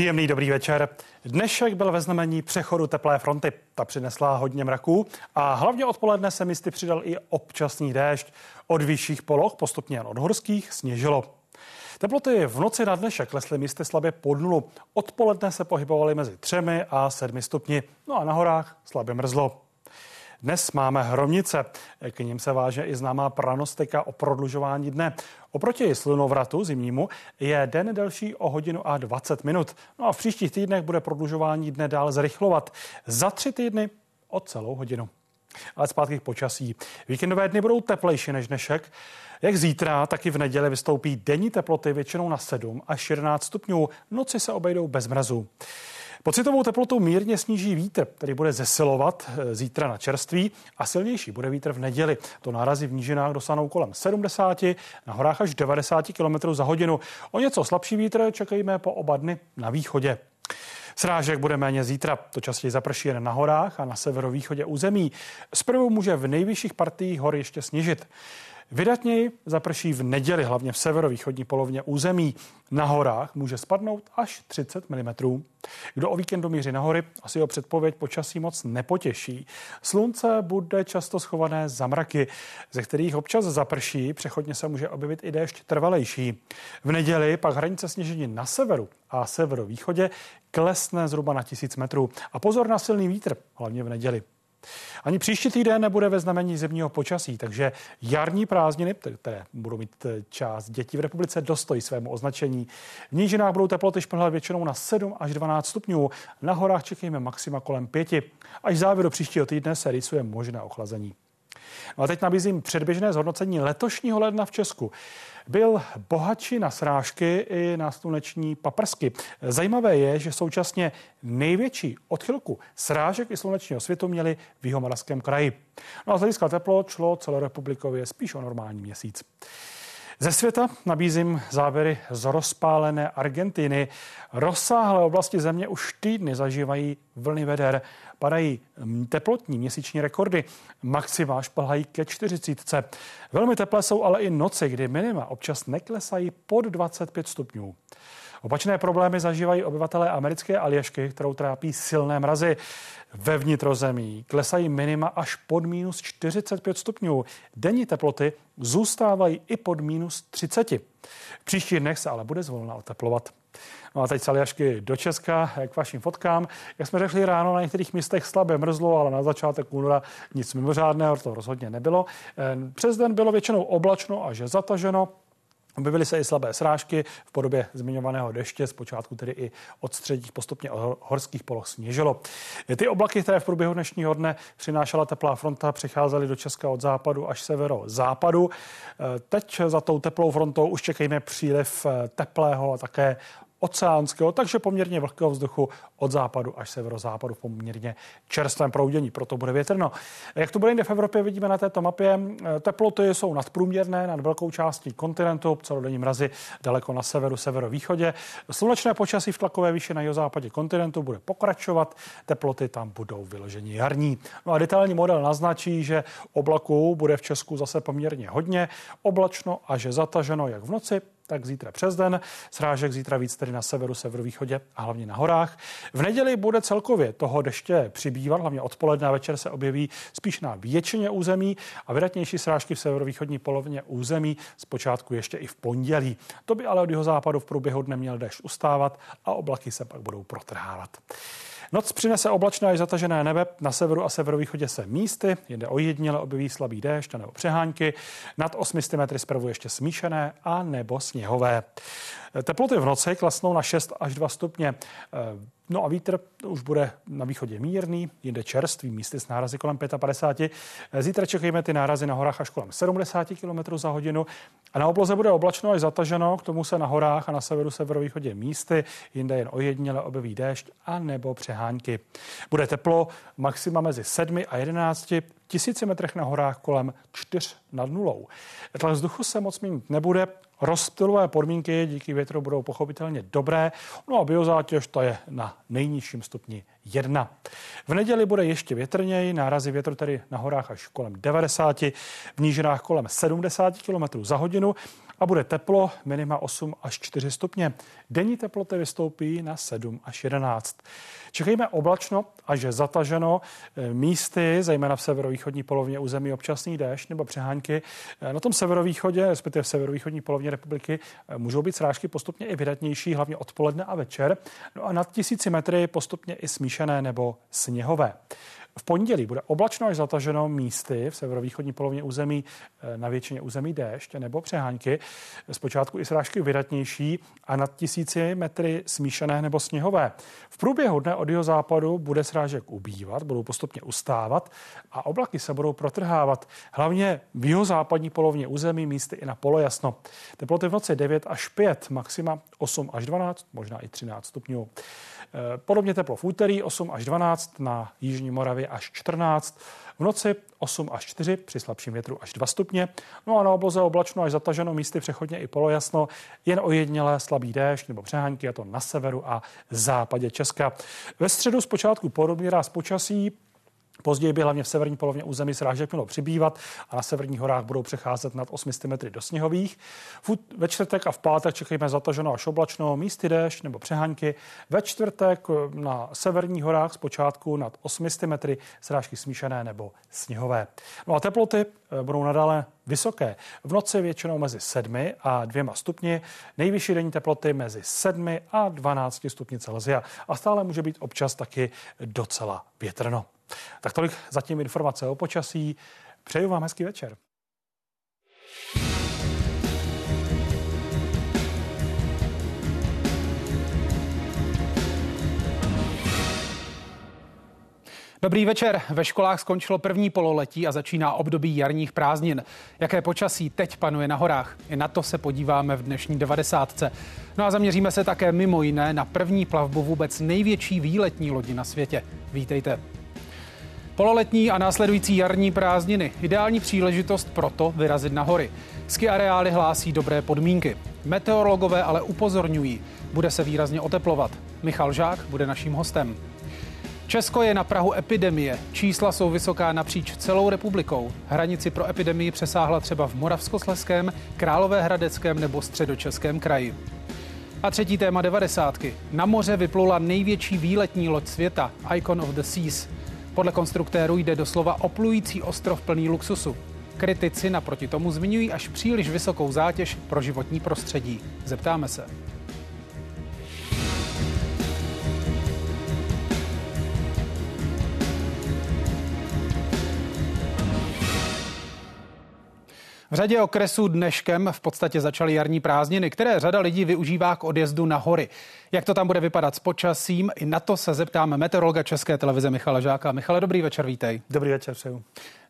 Příjemný dobrý večer. Dnešek byl ve znamení přechodu teplé fronty. Ta přinesla hodně mraků a hlavně odpoledne se místy přidal i občasný déšť. Od vyšších poloh, postupně jen od horských, sněžilo. Teploty v noci na dnešek klesly místy slabě pod nulu. Odpoledne se pohybovaly mezi 3 a 7 stupni, no a na horách slabě mrzlo. Dnes máme hromnice. K nim se váže i známá prognostika o prodlužování dne. Oproti slunovratu zimnímu je den delší o 1 hodinu a 20 minut. No a v příštích týdnech bude prodlužování dne dál zrychlovat. Za 3 týdny o celou hodinu. Ale zpátky k počasí. Víkendové dny budou teplejší než dnešek. Jak zítra, tak i v neděli vystoupí denní teploty většinou na 7 až 11 stupňů. Noci se obejdou bez mrazu. Pocitovou teplotu mírně sníží vítr, který bude zesilovat zítra na čerství a silnější bude vítr v neděli. To nárazy v nížinách dostanou kolem 70, na horách až 90 km za hodinu. O něco slabší vítr čekejme po oba dny na východě. Srážek bude méně zítra, to častěji zaprší jen na horách a na severovýchodě území. Zprvu může v nejvyšších partiích hor ještě sněžit. Vydatněji zaprší v neděli, hlavně v severovýchodní polovině území. Na horách může spadnout až 30 mm. Kdo o víkendu míří na hory, asi jeho předpověď počasí moc nepotěší. Slunce bude často schované za mraky, ze kterých občas zaprší, přechodně se může objevit i déšť trvalejší. V neděli pak hranice sněžení na severu a severovýchodě klesne zhruba na 1000 metrů. A pozor na silný vítr, hlavně v neděli. Ani příští týden nebude ve znamení zimního počasí, takže jarní prázdniny, které budou mít část dětí v republice, dostojí svému označení. V nížinách budou teploty šplhat většinou na 7 až 12 stupňů, na horách čekejme maxima kolem 5. Až závěru příštího týdne se rýsuje možné ochlazení. No a teď nabízím předběžné zhodnocení letošního ledna v Česku. Byl bohatší na srážky i na sluneční paprsky. Zajímavé je, že současně největší odchylku srážek i slunečního světu měli v Jihomoravském kraji. No a z hlediska teplo šlo celorepublikově spíš o normální měsíc. Ze světa nabízím závěry z rozpálené Argentiny. Rozsáhlé oblasti země už týdny zažívají vlny veder. Padají teplotní měsíční rekordy. Maxima šplhají ke 40. Velmi teplé jsou ale i noci, kdy minima občas neklesají pod 25 stupňů. Opačné problémy zažívají obyvatelé americké Aljašky, kterou trápí silné mrazy. Ve vnitrozemí klesají minima až pod minus 45 stupňů. Denní teploty zůstávají i pod minus 30. V příštích dnech se ale bude zvolna oteplovat. No a teď z Aljašky do Česka k vašim fotkám. Jak jsme řekli ráno, na některých místech slabě mrzlo, ale na začátek února nic mimořádného, to rozhodně nebylo. Přes den bylo většinou oblačno až zataženo. Objevily se i slabé srážky v podobě zmiňovaného deště, zpočátku tedy i od středních, postupně od horských poloh sněžilo. Ty oblaky, které v průběhu dnešního dne přinášela teplá fronta, přicházely do Česka od západu až severozápadu. Teď za tou teplou frontou už čekejme příliv teplého a také oceánského, takže poměrně vlhkého vzduchu od západu až severozápadu v poměrně čerstvém proudění, proto bude větrno. Jak to bude jinde v Evropě, vidíme na této mapě. Teploty jsou nadprůměrné nad velkou částí kontinentu, celodenní mrazy daleko na severu, severovýchodě. Slunečné počasí v tlakové výši na jihozápadě kontinentu bude pokračovat, teploty tam budou vyloženě jarní. No a detailní model naznačí, že oblaků bude v Česku zase poměrně hodně, oblačno a že zataženo jak v noci, tak zítra přes den. Srážek zítra víc tedy na severu, severovýchodě a hlavně na horách. V neděli bude celkově toho deště přibývat, hlavně odpoledne a večer se objeví spíš na většině území a vydatnější srážky v severovýchodní polovině území zpočátku ještě i v pondělí. To by ale od jihozápadu v průběhu dne měl déšť ustávat a oblaky se pak budou protrhávat. Noc přinese oblačné až zatažené nebe, na severu a severovýchodě se místy, jinde ojediněle objeví slabý déšť nebo přehánky, nad 800 metry zprvu ještě smíšené a nebo sněhové. Teploty v noci klesnou na 6 až 2 stupně. No a vítr už bude na východě mírný, jinde čerstvý, místy s nárazy kolem 55. Zítra čekejme ty nárazy na horách až kolem 70 km za hodinu. A na obloze bude oblačno až zataženo, k tomu se na horách a na severu, severovýchodě místy, jinde jen ojediněle objeví déšť a nebo přehánky. Bude teplo, maxima mezi 7 a 11, 1000 metrech na horách kolem 4 nad nulou. Tlak vzduchu se moc měnit nebude. Rozptylové podmínky díky větru budou pochopitelně dobré, no a biozátěž to je na nejnižším stupni 1. V neděli bude ještě větrněji, nárazy větru tedy na horách až kolem 90, v nížinách kolem 70 km za hodinu. a bude teplo minima 8 až 4 stupně. Denní teploty vystoupí na 7 až 11. Čekejme oblačno až zataženo. Místy, zejména v severovýchodní polovině území, občasný déšť nebo přehánky. Na tom severovýchodě, respektive v severovýchodní polovině republiky, můžou být srážky postupně i vydatnější, hlavně odpoledne a večer. No a nad 1000 metry postupně i smíšené nebo sněhové. V pondělí bude oblačno až zataženo, místy v severovýchodní polovině území, na většině území déšť nebo přehánky. Zpočátku i srážky vydatnější a nad 1000 metry smíšené nebo sněhové. V průběhu dne od jihozápadu bude srážek ubývat, budou postupně ustávat a oblaky se budou protrhávat. Hlavně v jihozápadní polovině území, místy i na polojasno. Teploty v noci 9 až 5, maxima 8 až 12, možná i 13 stupňů. Podobně teplo v úterý 8 až 12, na jižní Moravě až 14, v noci 8 až 4, při slabším větru až 2 stupně. No a na obloze oblačno až zataženo, místy přechodně i polojasno, jen ojedinělé slabý déšť nebo přehánky, a to na severu a západě Česka. Ve středu zpočátku podobný ráz počasí, později by hlavně v severní polovině území srážek mělo přibývat a na severních horách budou přecházet nad 800 metry do sněhových. Ve čtvrtek a v pátek čekejme zataženo až oblačno, místy déšť nebo přehánky. Ve čtvrtek na severních horách zpočátku nad 800 metry srážky smíšené nebo sněhové. No a teploty budou nadále vysoké. V noci většinou mezi 7 a 2 stupni, nejvyšší denní teploty mezi 7 a 12 stupni Celsia a stále může být občas taky docela větrno. Tak tolik zatím informace o počasí. Přeju vám hezký večer. Dobrý večer. Ve školách skončilo první pololetí a začíná období jarních prázdnin. Jaké počasí teď panuje na horách? I na to se podíváme v dnešní 90. No a zaměříme se také mimo jiné na první plavbu vůbec největší výletní lodi na světě. Vítejte. Pololetní a následující jarní prázdniny. Ideální příležitost proto vyrazit na hory. Ski areály hlásí dobré podmínky. Meteorologové ale upozorňují, bude se výrazně oteplovat. Michal Žák bude naším hostem. Česko je na prahu epidemie. Čísla jsou vysoká napříč celou republikou. Hranici pro epidemii přesáhla třeba v Moravskoslezském, Královéhradeckém nebo Středočeském kraji. A třetí téma 90. Na moře vyplula největší výletní loď světa, Icon of the Seas. Podle konstruktérů jde doslova o plující ostrov plný luxusu. Kritici naproti tomu zmiňují až příliš vysokou zátěž pro životní prostředí. Zeptáme se. V řadě okresů dneškem v podstatě začaly jarní prázdniny, které řada lidí využívá k odjezdu na hory. Jak to tam bude vypadat s počasím? I na to se zeptáme meteorologa České televize Michala Žáka. Michale, dobrý večer, vítej. Dobrý večer, přeju.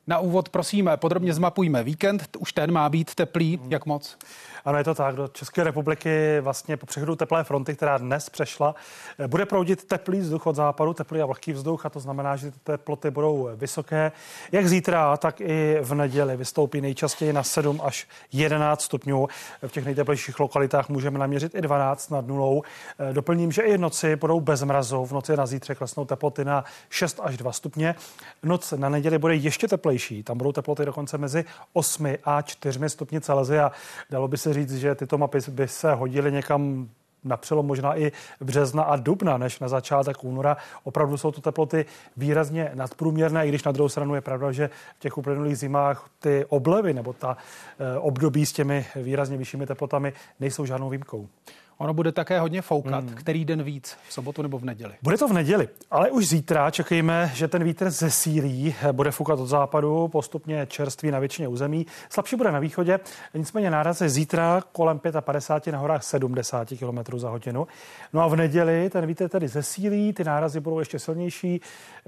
Na úvod prosíme, podrobně zmapujme víkend, už ten má být teplý, jak moc? Ano, je to tak, do České republiky vlastně po přechodu teplé fronty, která dnes přešla, bude proudit teplý vzduch od západu, teplý a vlhký vzduch, a to znamená, že teploty budou vysoké. Jak zítra, tak i v neděli vystoupí nejčastěji na 7 až 11 stupňů. V těch nejteplejších lokalitách můžeme naměřit i 12 nad nulou. Doplním, že i noci budou bez mrazu, v noci na zítře klesnou teploty na 6 až 2 stupně. Noc na neděli bude ještě teplejší. Tam budou teploty dokonce mezi 8 a 4 stupni Celsia. Dalo by se říct, že tyto mapy by se hodily někam na přelom možná i března a dubna, než na začátek února. Opravdu jsou to teploty výrazně nadprůměrné, i když na druhou stranu je pravda, že v těch uplynulých zimách ty oblevy nebo ta období s těmi výrazně vyššími teplotami nejsou žádnou výjimkou. Ono bude také hodně foukat. Který den víc? V sobotu nebo v neděli? Bude to v neděli, ale už zítra čekejme, že ten vítr zesílí. Bude foukat od západu, postupně čerství na většině území. Slabší bude na východě, nicméně nárazy zítra kolem 55, na horách 70 km za hodinu. No a v neděli ten vítr tedy zesílí, ty nárazy budou ještě silnější.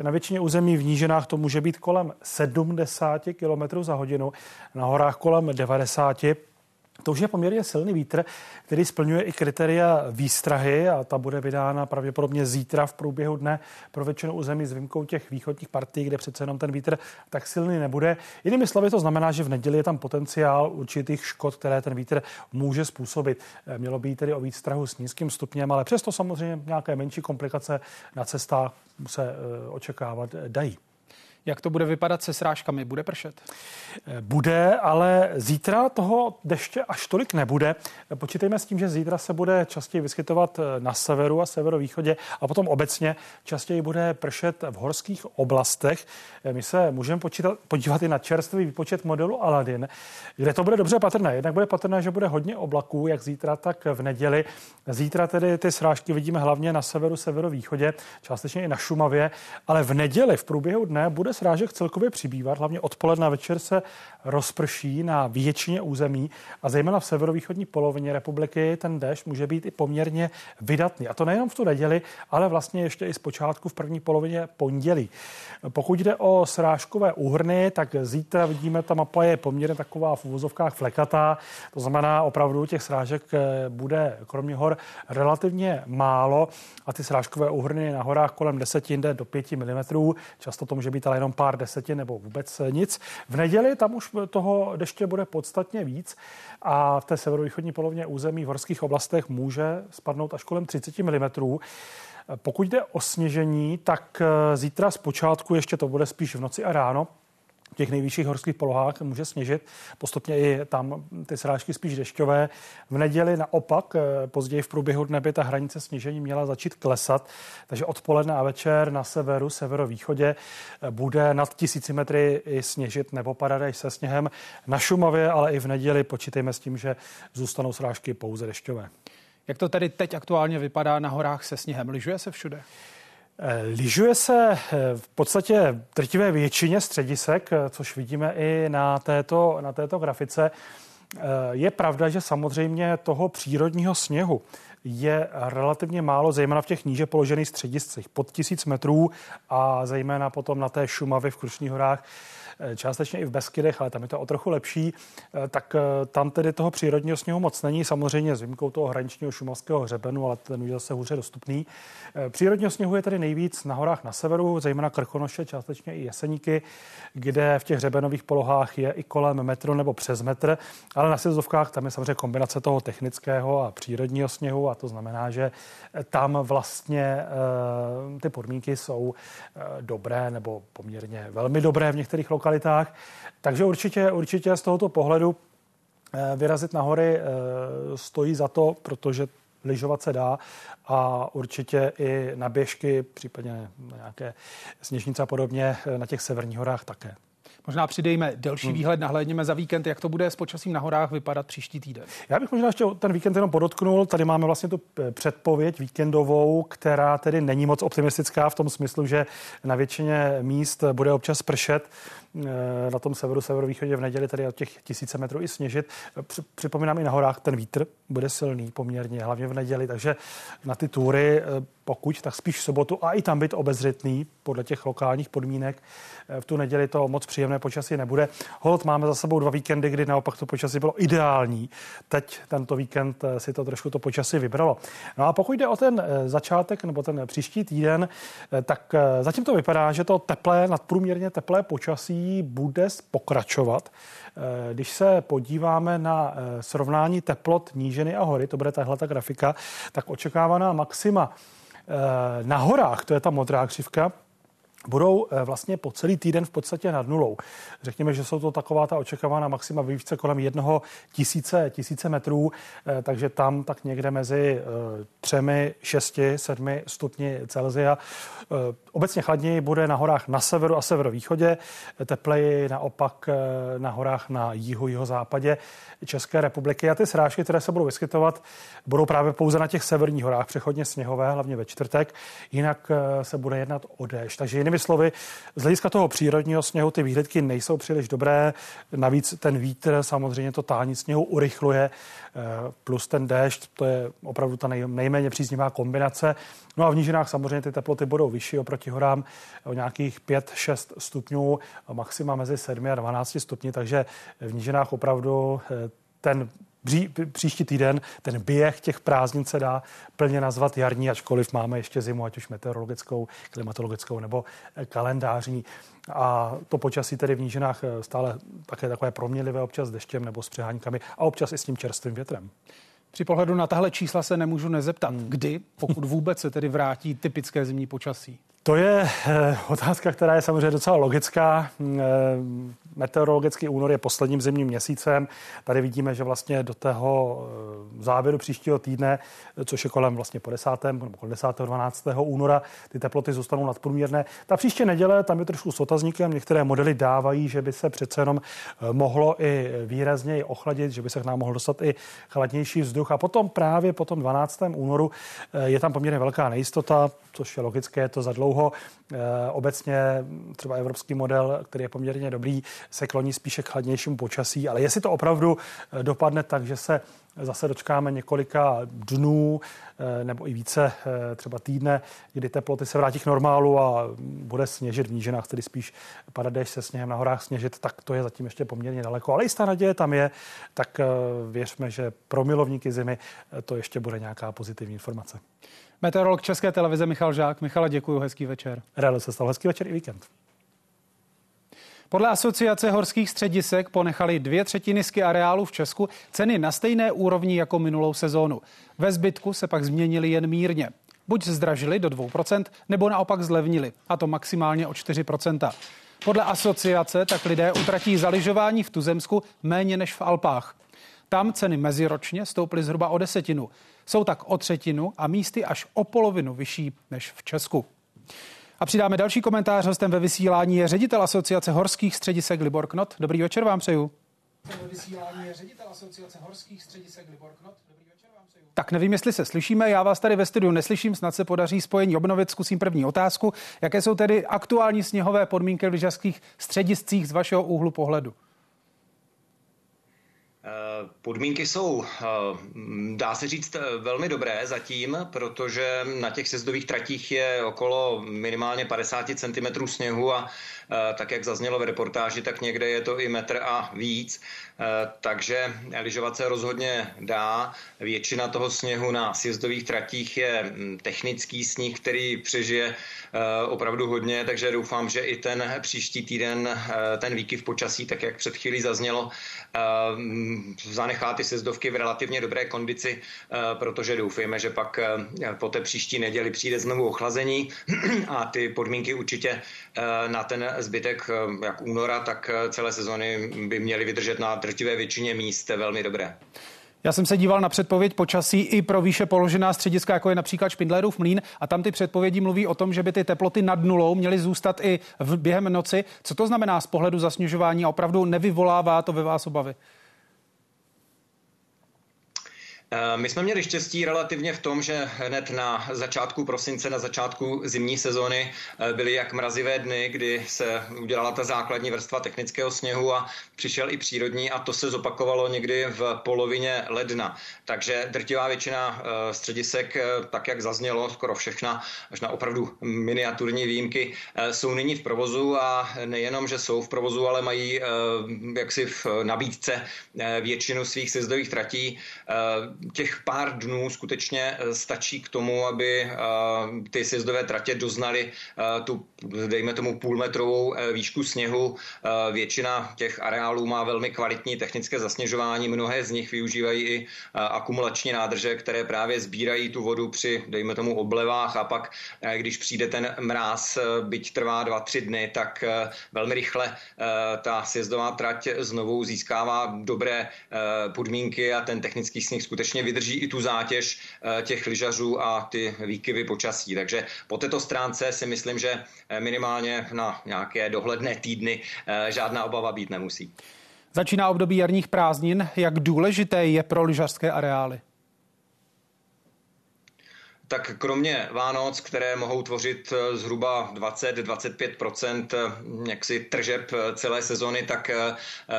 Na většině území v nížinách to může být kolem 70 km za hodinu, na horách kolem 90. To už je poměrně silný vítr, který splňuje i kritéria výstrahy, a ta bude vydána pravděpodobně zítra v průběhu dne pro většinu území s výjimkou těch východních partií, kde přece jenom ten vítr tak silný nebude. Jinými slovy to znamená, že v neděli je tam potenciál určitých škod, které ten vítr může způsobit. Mělo by tedy o výstrahu s nízkým stupněm, ale přesto samozřejmě nějaké menší komplikace na cestách se očekávat dají. Jak to bude vypadat se srážkami? Bude pršet? Bude, ale zítra toho deště až tolik nebude. Počítejme s tím, že zítra se bude častěji vyskytovat na severu a severovýchodě a potom obecně častěji bude pršet v horských oblastech. My se můžeme podívat i na čerstvý výpočet modelu Aladin, kde to bude dobře patrné. Jednak bude patrné, že bude hodně oblaků, jak zítra, tak v neděli. Zítra tedy ty srážky vidíme hlavně na severu, severovýchodě, částečně i na Šumavě, ale v neděli v průběhu dne bude srážek celkově přibývat, hlavně odpoledne a večer se rozprší na většině území a zejména v severovýchodní polovině republiky ten déšť může být i poměrně vydatný. A to nejenom v tu neděli, ale vlastně ještě i zpočátku v první polovině pondělí. Pokud jde o srážkové úhrny, tak zítra vidíme, ta mapa je poměrně taková v uvozovkách flekatá, to znamená opravdu těch srážek bude kromě hor relativně málo a ty srážkové úhrny na horách kolem 10, jinde do 5 mm, často to může být ale jenom pár desetin nebo vůbec nic. V neděli tam už toho deště bude podstatně víc a v té severovýchodní polovině území v horských oblastech může spadnout až kolem 30 mm. Pokud jde o sněžení, tak zítra zpočátku ještě to bude spíš v noci a ráno. V těch nejvyšších horských polohách může sněžit. Postupně i tam ty srážky spíš dešťové. V neděli naopak, později v průběhu dne by ta hranice sněžení měla začít klesat. Takže odpoledne a večer na severu, severovýchodě bude nad 1000 metry i sněžit nebo padat i se sněhem. Na Šumavě, ale i v neděli počítejme s tím, že zůstanou srážky pouze dešťové. Jak to tady teď aktuálně vypadá na horách se sněhem? Lyžuje se všude? Lyžuje se v podstatě drtivé většině středisek, což vidíme i na této grafice. Je pravda, že samozřejmě toho přírodního sněhu je relativně málo, zejména v těch níže položených střediscích pod 1000 metrů a zejména potom na té Šumavě v Krušných horách, částečně i v Beskydech, ale tam je to o trochu lepší, tak tam tedy toho přírodního sněhu moc není, samozřejmě s výjimkou toho hraničního šumavského hřebenu, ale ten už je zase hůře dostupný. Přírodního sněhu je tedy nejvíc na horách na severu, zejména Krkonoše, částečně i Jeseníky, kde v těch hřebenových polohách je i kolem metru nebo přes metr, ale na sjezdovkách tam je samozřejmě kombinace toho technického a přírodního sněhu a to znamená, že tam vlastně ty podmínky jsou dobré nebo poměrně velmi dobré v některých lokalitách. Takže určitě z tohoto pohledu vyrazit na hory stojí za to, protože lyžovat se dá a určitě i na běžky, případně na nějaké sněžnice a podobně na těch severních horách také. Možná přidejme delší výhled, nahlédněme za víkend, jak to bude s počasím na horách vypadat příští týden. Já bych možná ještě ten víkend jenom podotknul. Tady máme vlastně tu předpověď víkendovou, která tedy není moc optimistická v tom smyslu, že na většině míst bude občas pršet. Na tom severu, severovýchodě v neděli tady od těch 1000 metrů i sněžit. Připomínám i na horách ten vítr bude silný poměrně, hlavně v neděli, takže na ty túry pokud, tak spíš v sobotu a i tam být obezřetný podle těch lokálních podmínek. V tu neděli to moc příjemné počasí nebude. Holt máme za sebou 2 víkendy, kdy naopak to počasí bylo ideální. Teď tento víkend si to trošku to počasí vybralo. No a pokud jde o ten začátek nebo ten příští týden, tak zatím to vypadá, že to teplé, nadprůměrně teplé počasí bude pokračovat. Když se podíváme na srovnání teplot nížiny a hory, to bude tahleta grafika, tak očekávaná maxima na horách, to je ta modrá křivka, budou vlastně po celý týden v podstatě nad nulou. Řekněme, že jsou to taková ta očekávaná maxima ve výšce kolem 1000 metrů, takže tam tak někde mezi 3, 6, 7 stupni Celsia. Obecně chladněji bude na horách na severu a severovýchodě, tepleji naopak na horách na jihu, jihozápadě České republiky. A ty srážky, které se budou vyskytovat, budou právě pouze na těch severních horách, přechodně sněhové, hlavně ve čtvrtek, jinak se bude jednat o déšť. Takže jinými slovy, z hlediska toho přírodního sněhu ty výhledky nejsou příliš dobré, navíc ten vítr samozřejmě to tání sněhu urychluje, plus ten déšť, to je opravdu ta nejméně příznivá kombinace. No a v nížinách samozřejmě ty teploty budou vyšší oproti horám o nějakých 5-6 stupňů, maxima mezi 7 a 12 stupni, takže v nížinách opravdu ten příští týden, ten běh těch prázdnin se dá plně nazvat jarní, ačkoliv máme ještě zimu, ať už meteorologickou, klimatologickou nebo kalendářní. A to počasí tedy v nížinách stále také takové proměnlivé, občas s deštěm nebo s přeháňkami a občas i s tím čerstvým větrem. Při pohledu na tahle čísla se nemůžu nezeptat, kdy, pokud vůbec se tedy vrátí typické zimní počasí. To je otázka, která je samozřejmě docela logická. Meteorologický únor je posledním zimním měsícem. Tady vidíme, že vlastně do toho závěru příštího týdne, což je kolem vlastně po 10. nebo 10. 12. února, ty teploty zůstanou nadprůměrné. Ta příští neděle, tam je trošku s otazníkem. Některé modely dávají, že by se přece jenom mohlo i výrazněji ochladit, že by se k nám mohl dostat i chladnější vzduch. A potom právě po tom 12. únoru je tam poměrně velká nejistota, což je logické, je to za dlouho. Obecně třeba evropský model, který je poměrně dobrý, se kloní spíše k chladnějšímu počasí, ale jestli to opravdu dopadne tak, že se zase dočkáme několika dnů nebo i více třeba týdne, kdy teploty se vrátí k normálu a bude sněžit v nížinách, tedy spíš padat déšť se sněhem, na horách sněžit, tak to je zatím ještě poměrně daleko. Ale jistá naděje tam je, tak věřme, že pro milovníky zimy to ještě bude nějaká pozitivní informace. Meteorolog České televize Michal Žák. Michala, děkuji, hezký večer. Rádo se stalo, hezký večer i víkend. Podle asociace horských středisek ponechali 2/3 ski areálu v Česku ceny na stejné úrovni jako minulou sezónu. Ve zbytku se pak změnily jen mírně. Buď zdražili do 2%, nebo naopak zlevnili, a to maximálně o 4%. Podle asociace tak lidé utratí za lyžování v tuzemsku méně než v Alpách. Tam ceny meziročně stouply zhruba o 10%. Jsou tak o 1/3 a místy až o polovinu vyšší než v Česku. A přidáme další komentář. Hostem ve vysílání je ředitel asociace horských středisek Libor Knot. Dobrý večer vám přeju. Tak nevím, jestli se slyšíme. Já vás tady ve studiu neslyším. Snad se podaří spojení obnovit. Zkusím první otázku. Jaké jsou tedy aktuální sněhové podmínky v lyžařských střediscích z vašeho úhlu pohledu? Podmínky jsou, dá se říct, velmi dobré zatím, protože na těch sjezdových tratích je okolo minimálně 50 cm sněhu a tak, jak zaznělo v reportáži, tak někde je to i metr a víc. Takže lyžovat se rozhodně dá. Většina toho sněhu na sjezdových tratích je technický sníh, který přežije opravdu hodně, takže doufám, že i ten příští týden, ten výkyv počasí, tak jak před chvílí zaznělo, zanechá ty sjezdovky v relativně dobré kondici, protože doufejme, že pak po té příští neděli přijde znovu ochlazení a ty podmínky určitě na ten zbytek jak února, tak celé sezony by měly vydržet na drtivé většině míst velmi dobré. Já jsem se díval na předpověď počasí i pro výše položená střediska, jako je například Špindlerův mlýn, a tam ty předpovědi mluví o tom, že by ty teploty nad nulou měly zůstat i během noci. Co to znamená z pohledu zasněžování a opravdu nevyvolává to ve vás obavy? My jsme měli štěstí relativně v tom, že hned na začátku prosince, na začátku zimní sezony byly jak mrazivé dny, kdy se udělala ta základní vrstva technického sněhu a přišel i přírodní, a to se zopakovalo někdy v polovině ledna. Takže drtivá většina středisek, tak jak zaznělo, skoro všechna, až na opravdu miniaturní výjimky, jsou nyní v provozu, a nejenom, že jsou v provozu, ale mají jaksi v nabídce většinu svých sjezdových tratí. Těch pár dnů skutečně stačí k tomu, aby ty sjezdové tratě doznaly tu, dejme tomu, půlmetrovou výšku sněhu. Většina těch areálů má velmi kvalitní technické zasněžování. Mnohé z nich využívají i akumulační nádrže, které právě sbírají tu vodu při, dejme tomu, oblevách, a pak, když přijde ten mráz, byť trvá 2-3 dny, tak velmi rychle ta sjezdová trať znovu získává dobré podmínky a ten technický sněh skutečně vydrží i tu zátěž těch lyžařů a ty výkyvy počasí. Takže po této stránce si myslím, že minimálně na nějaké dohledné týdny žádná obava být nemusí. Začíná období jarních prázdnin. Jak důležité je pro lyžařské areály? Tak kromě Vánoc, které mohou tvořit zhruba 20-25% jaksi tržeb celé sezony, tak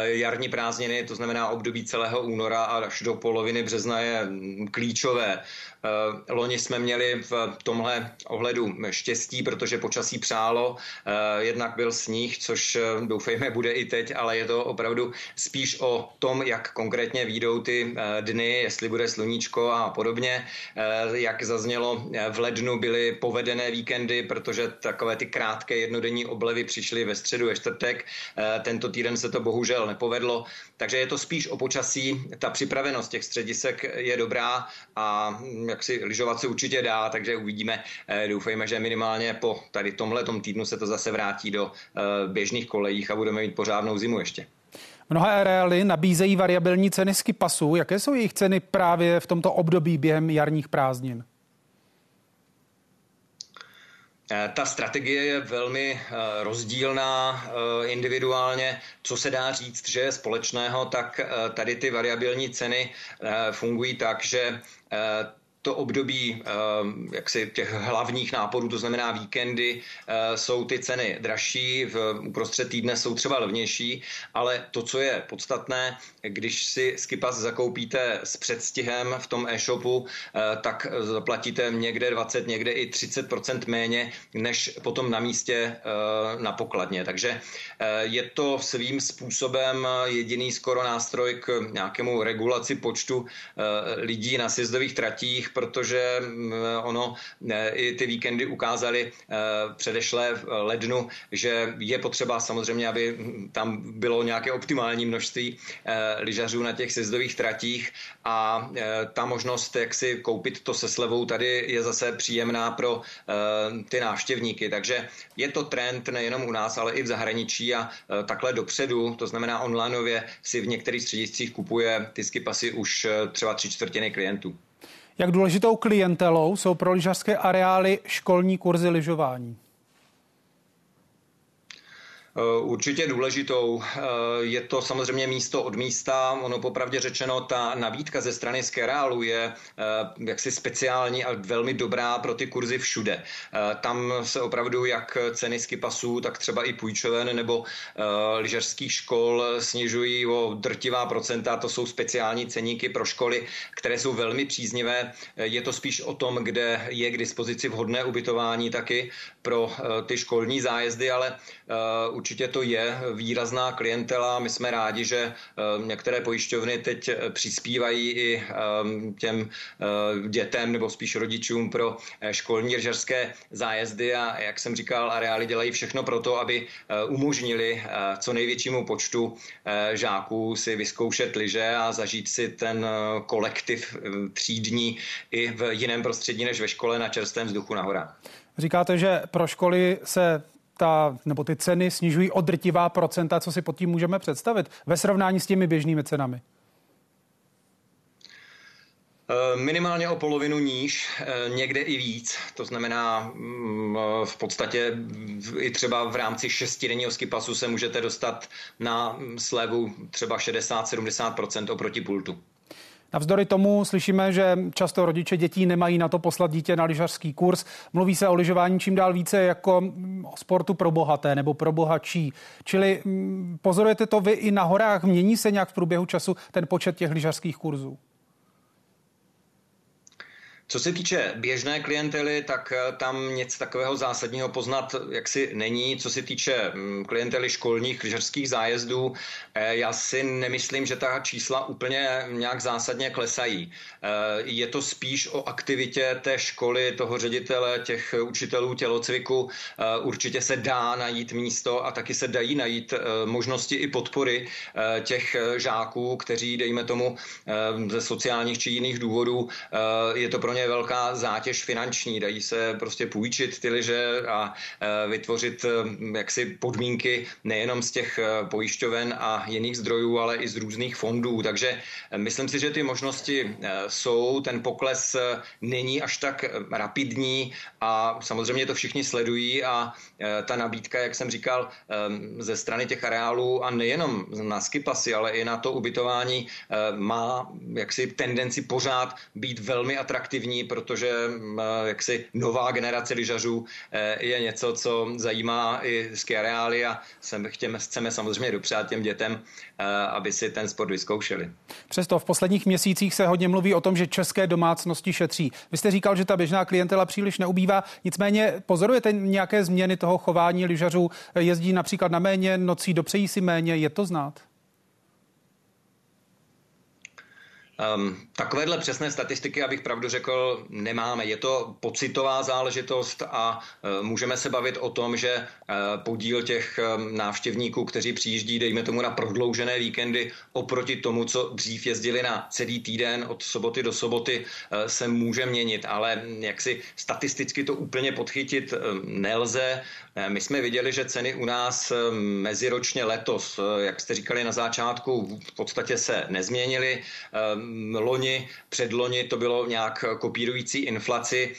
jarní prázdniny, to znamená období celého února a až do poloviny března, je klíčové. Loni jsme měli v tomhle ohledu štěstí, protože počasí přálo. Jednak byl sníh, což doufejme bude i teď, ale je to opravdu spíš o tom, jak konkrétně vyjdou ty dny, jestli bude sluníčko a podobně. Jak zaznělo, zaznělo, v lednu byly povedené víkendy, protože takové ty krátké jednodenní oblevy přišly ve středu a čtvrtek. Tento týden se to bohužel nepovedlo, takže je to spíš o počasí. Ta připravenost těch středisek je dobrá a jak si lyžovat se určitě dá, takže uvidíme. Doufejme, že minimálně po tady tomhletom týdnu se to zase vrátí do běžných kolejích a budeme mít pořádnou zimu ještě. Mnoha areály nabízejí variabilní ceny ski pasů. Jaké jsou jejich ceny právě v tomto období během jarních prázdnin? Ta strategie je velmi rozdílná individuálně. Co se dá říct, že je společného, tak tady ty variabilní ceny fungují tak, že to období jaksi těch hlavních náporů, to znamená víkendy, jsou ty ceny dražší, uprostřed týdne jsou třeba levnější, ale to, co je podstatné, když si ski pas zakoupíte s předstihem v tom e-shopu, tak zaplatíte někde 20, někde i 30% méně, než potom na místě na pokladně. Takže je to svým způsobem jediný skoro nástroj k nějakému regulaci počtu lidí na sjezdových tratích, protože ono i ty víkendy ukázaly předešlé v lednu, že je potřeba samozřejmě, aby tam bylo nějaké optimální množství lyžařů na těch sjezdových tratích a ta možnost, jak si koupit to se slevou, tady je zase příjemná pro ty návštěvníky. Takže je to trend nejenom u nás, ale i v zahraničí a takhle dopředu, to znamená onlineově, si v některých střediscích kupuje ty ski pasy už třeba 3/4 klientů. Jak důležitou klientelou jsou pro lyžařské areály školní kurzy lyžování? Určitě důležitou. Je to samozřejmě místo od místa. Ono popravdě řečeno, ta nabídka ze strany areálu je jaksi speciální a velmi dobrá pro ty kurzy všude. Tam se opravdu jak ceny ski pasů, tak třeba i půjčoven nebo lyžařských škol snižují o drtivá procenta. To jsou speciální ceníky pro školy, které jsou velmi příznivé. Je to spíš o tom, kde je k dispozici vhodné ubytování taky pro ty školní zájezdy, ale určitě to je výrazná klientela. My jsme rádi, že některé pojišťovny teď přispívají i těm dětem nebo spíš rodičům pro školní lyžařské zájezdy a jak jsem říkal, areály dělají všechno pro to, aby umožnili co největšímu počtu žáků si vyzkoušet lyže a zažít si ten kolektiv třídní i v jiném prostředí než ve škole na čerstvém vzduchu na horách. Říkáte, že pro školy se ty ceny snižují o drtivá procenta, co si pod tím můžeme představit ve srovnání s těmi běžnými cenami? Minimálně o polovinu níž, někde i víc, to znamená v podstatě i třeba v rámci 6denního ski pasu se můžete dostat na slevu třeba 60-70% oproti pultu. Navzdory tomu slyšíme, že často rodiče dětí nemají na to poslat dítě na lyžařský kurz. Mluví se o lyžování čím dál více jako o sportu pro bohaté nebo pro bohatší. Čili pozorujete to vy i na horách? Mění se nějak v průběhu času ten počet těch lyžařských kurzů? Co se týče běžné klientely, tak tam nic takového zásadního poznat jaksi není. Co se týče klientely školních lyžařských zájezdů, já si nemyslím, že ta čísla úplně nějak zásadně klesají. Je to spíš o aktivitě té školy, toho ředitele, těch učitelů tělocviku. Určitě se dá najít místo a taky se dají najít možnosti i podpory těch žáků, kteří, dejme tomu, ze sociálních či jiných důvodů, je to pro ně velká zátěž finanční. Dají se prostě půjčit ty lyže a vytvořit jaksi podmínky nejenom z těch pojišťoven a jiných zdrojů, ale i z různých fondů. Takže myslím si, že ty možnosti jsou. Ten pokles není až tak rapidní a samozřejmě to všichni sledují a ta nabídka, jak jsem říkal, ze strany těch areálů a nejenom na ski pasy, ale i na to ubytování má jaksi tendenci pořád být velmi atraktivní, protože jaksi nová generace lyžařů je něco, co zajímá i ski areály a chceme samozřejmě dopřát těm dětem, aby si ten sport vyzkoušeli. Přesto v posledních měsících se hodně mluví o tom, že české domácnosti šetří. Vy jste říkal, že ta běžná klientela příliš neubývá, nicméně pozorujete nějaké změny toho chování lyžařů? Jezdí například na méně nocí, dopřejí si méně, je to znát? Takovéhle přesné statistiky, abych pravdu řekl, nemáme. Je to pocitová záležitost a můžeme se bavit o tom, že podíl těch návštěvníků, kteří přijíždí, dejme tomu, na prodloužené víkendy oproti tomu, co dřív jezdili na celý týden od soboty do soboty, se může měnit, ale jaksi statisticky to úplně podchytit nelze. My jsme viděli, že ceny u nás meziročně letos, jak jste říkali na začátku, v podstatě se nezměnily. Loni, předloni to bylo nějak kopírující inflaci.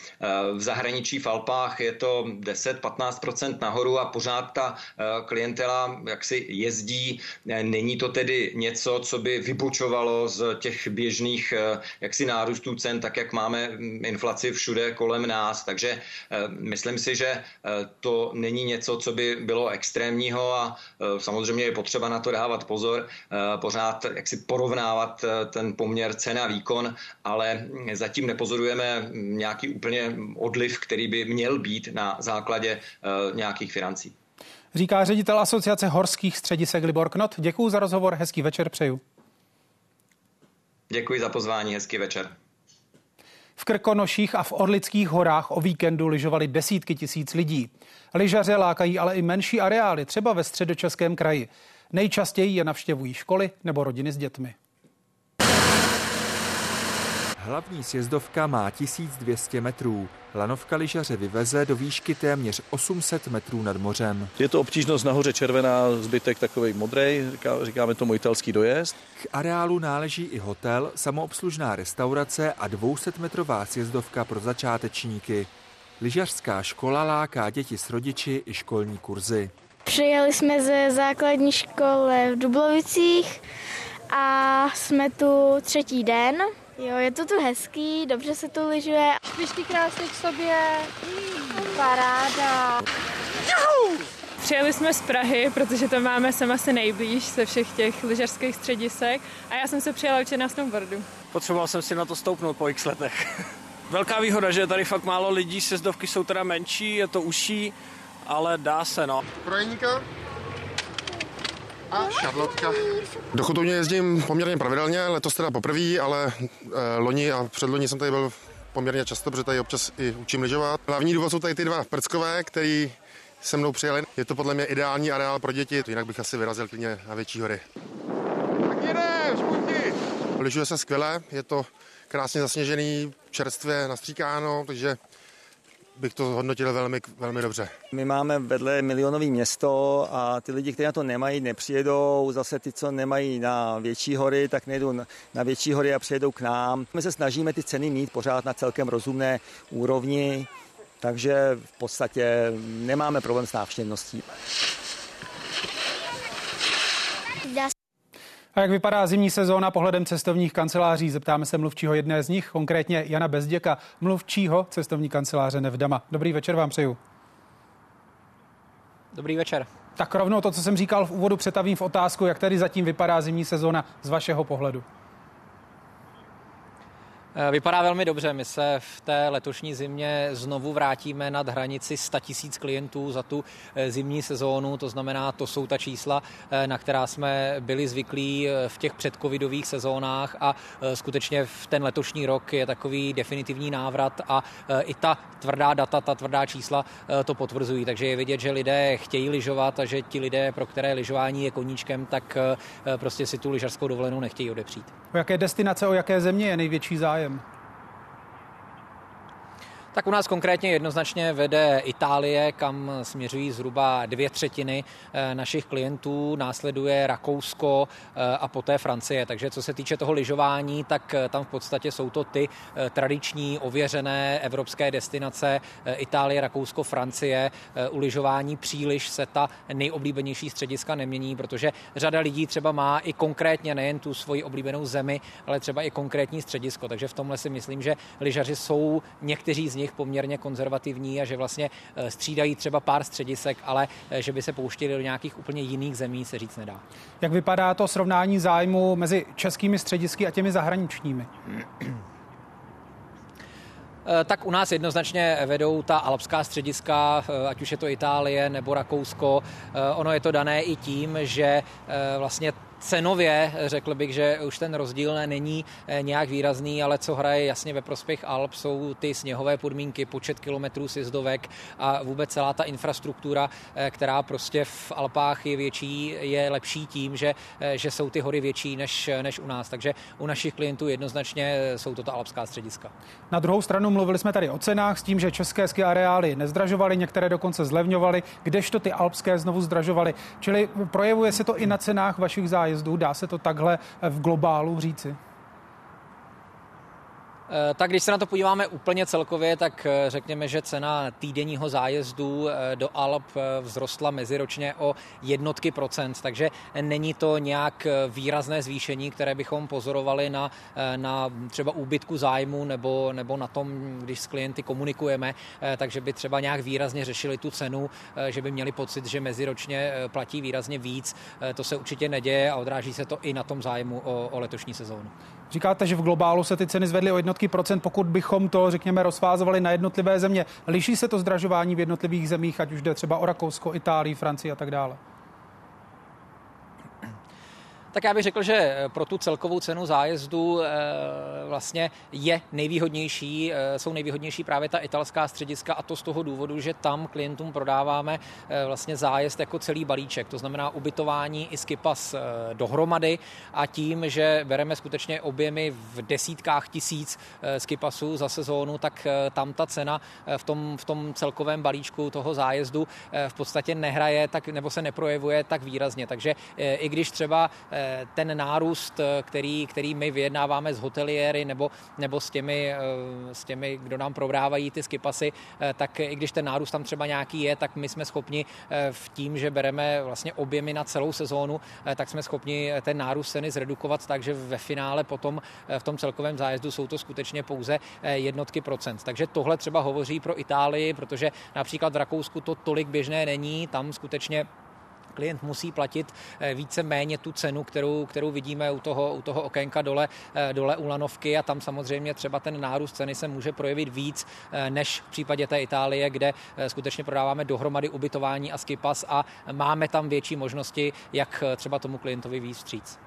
V zahraničí v Alpách je to 10-15% nahoru a pořád ta klientela jaksi jezdí. Není to tedy něco, co by vybočovalo z těch běžných jaksi nárůstů cen, tak jak máme inflaci všude kolem nás. Takže myslím si, že to není něco, co by bylo extrémního a samozřejmě je potřeba na to dávat pozor, pořád jaksi porovnávat ten poměr cena výkon, ale zatím nepozorujeme nějaký úplně odliv, který by měl být na základě nějakých financí. Říká ředitel Asociace horských středisek Libor Knot. Děkuju za rozhovor, hezký večer přeju. Děkuji za pozvání, hezký večer. V Krkonoších a v Orlických horách o víkendu lyžovaly desítky tisíc lidí. Lyžaře lákají ale i menší areály, třeba ve Středočeském kraji. Nejčastěji je navštěvují školy nebo rodiny s dětmi. Hlavní sjezdovka má 1200 metrů. Lanovka lyžaře vyveze do výšky téměř 800 metrů nad mořem. Je to obtížnost nahoře červená, zbytek takovej modrej, říkáme tomu italský dojezd. K areálu náleží i hotel, samoobslužná restaurace a 200-metrová sjezdovka pro začátečníky. Lyžařská škola láká děti s rodiči i školní kurzy. Přijeli jsme ze základní školy v Dublovicích a jsme tu třetí den. Jo, je to tu hezký, dobře se tu lyžuje. Špičky krásně k sobě. Paráda. Přijeli jsme z Prahy, protože to máme sem asi nejblíž ze všech těch lyžařských středisek a já jsem se přijela učit na snowboardu. Potřeboval jsem si na to stoupnout po x letech. Velká výhoda, že je tady fakt málo lidí, sjezdovky jsou teda menší, je to užší, ale dá se no. Projeníka? A šarlotka. Do Chotuně jezdím poměrně pravidelně, letos teda poprvé, ale loni a předloni jsem tady byl poměrně často, protože tady občas i učím lyžovat. Hlavní důvod jsou tady ty dva prckové, který se mnou přijeli. Je to podle mě ideální areál pro děti, jinak bych asi vyrazil klidně na větší hory. Tak jedem, šputi! Lyžuje se skvěle, je to krásně zasněžený, čerstvě nastříkáno, takže bych to hodnotil velmi dobře. My máme vedle milionové město a ty lidi, kteří na to nemají, nepřijedou. Zase ty, co nemají na větší hory, tak nejdou na větší hory a přijedou k nám. My se snažíme ty ceny mít pořád na celkem rozumné úrovni, takže v podstatě nemáme problém s návštěvností. A jak vypadá zimní sezóna pohledem cestovních kanceláří? Zeptáme se mluvčího jedné z nich, konkrétně Jana Bezděka, mluvčího cestovní kanceláře Nevdema. Dobrý večer vám přeju. Dobrý večer. Tak rovnou to, co jsem říkal v úvodu, přetavím v otázku, jak tady zatím vypadá zimní sezóna z vašeho pohledu. Vypadá velmi dobře. My se v té letošní zimě znovu vrátíme nad hranici 100 000 klientů za tu zimní sezónu. To znamená, to jsou ta čísla, na která jsme byli zvyklí v těch předcovidových sezónách a skutečně v ten letošní rok je takový definitivní návrat a i ta tvrdá data, ta tvrdá čísla to potvrzují. Takže je vidět, že lidé chtějí lyžovat a že ti lidé, pro které lyžování je koníčkem, tak prostě si tu lyžařskou dovolenou nechtějí odepřít. O jaké destinace, o jaké země je největší zájem? Tak u nás konkrétně jednoznačně vede Itálie, kam směřují zhruba 2/3 našich klientů, následuje Rakousko a poté Francie. Takže co se týče toho lyžování, tak tam v podstatě jsou to ty tradiční, ověřené evropské destinace Itálie, Rakousko, Francie. U lyžování příliš se ta nejoblíbenější střediska nemění, protože řada lidí třeba má i konkrétně nejen tu svoji oblíbenou zemi, ale třeba i konkrétní středisko. Takže v tomhle si myslím, že lyžaři jsou někteří z nich poměrně konzervativní a že vlastně střídají třeba pár středisek, ale že by se pouštěli do nějakých úplně jiných zemí, se říct nedá. Jak vypadá to srovnání zájmu mezi českými středisky a těmi zahraničními? Tak u nás jednoznačně vedou ta alpská střediska, ať už je to Itálie nebo Rakousko. Ono je to dané i tím, že vlastně cenově řekl bych, že už ten rozdíl není nějak výrazný, ale co hraje jasně ve prospěch Alp, jsou ty sněhové podmínky, počet kilometrů sjezdovek a vůbec celá ta infrastruktura, která prostě v Alpách je větší, je lepší tím, že jsou ty hory větší než u nás. Takže u našich klientů jednoznačně jsou to ta alpská střediska. Na druhou stranu mluvili jsme tady o cenách s tím, že české ski areály nezdražovaly, některé dokonce zlevňovaly, kdežto ty alpské znovu zdražovaly. Čili projevuje se to i na cenách vašich zájezdů? Dá se to takhle v globálu říci? Tak když se na to podíváme úplně celkově, tak řekněme, že cena týdenního zájezdu do Alp vzrostla meziročně o jednotky procent, takže není to nějak výrazné zvýšení, které bychom pozorovali na třeba úbytku zájmu nebo na tom, když s klienty komunikujeme, takže by třeba nějak výrazně řešili tu cenu, že by měli pocit, že meziročně platí výrazně víc. To se určitě neděje a odráží se to i na tom zájmu o letošní sezónu. Říkáte, že v globálu se ty ceny zvedly o jednotky procent, pokud bychom to, řekněme, rozfázovali na jednotlivé země. Liší se to zdražování v jednotlivých zemích, ať už jde třeba o Rakousko, Itálii, Francii a tak dále? Tak já bych řekl, že pro tu celkovou cenu zájezdu vlastně jsou nejvýhodnější právě ta italská střediska, a to z toho důvodu, že tam klientům prodáváme vlastně zájezd jako celý balíček, to znamená ubytování i skipas dohromady, a tím, že bereme skutečně objemy v desítkách tisíc skipasů za sezónu, tak tam ta cena v tom celkovém balíčku toho zájezdu v podstatě nehraje tak, nebo se neprojevuje tak výrazně. Takže i když třeba ten nárůst, který my vyjednáváme s hoteliéry nebo s těmi, kdo nám prodávají ty skipasy, tak i když ten nárůst tam třeba nějaký je, tak my jsme schopni v tím, že bereme vlastně objemy na celou sezónu, tak jsme schopni ten nárůst ceny zredukovat, takže ve finále potom v tom celkovém zájezdu jsou to skutečně pouze jednotky procent. Takže tohle třeba hovoří pro Itálii, protože například v Rakousku to tolik běžné není, tam skutečně klient musí platit více méně tu cenu, kterou vidíme u toho okénka dole u lanovky, a tam samozřejmě třeba ten nárůst ceny se může projevit víc než v případě té Itálie, kde skutečně prodáváme dohromady ubytování a skipas a máme tam větší možnosti, jak třeba tomu klientovi vyjít vstříc.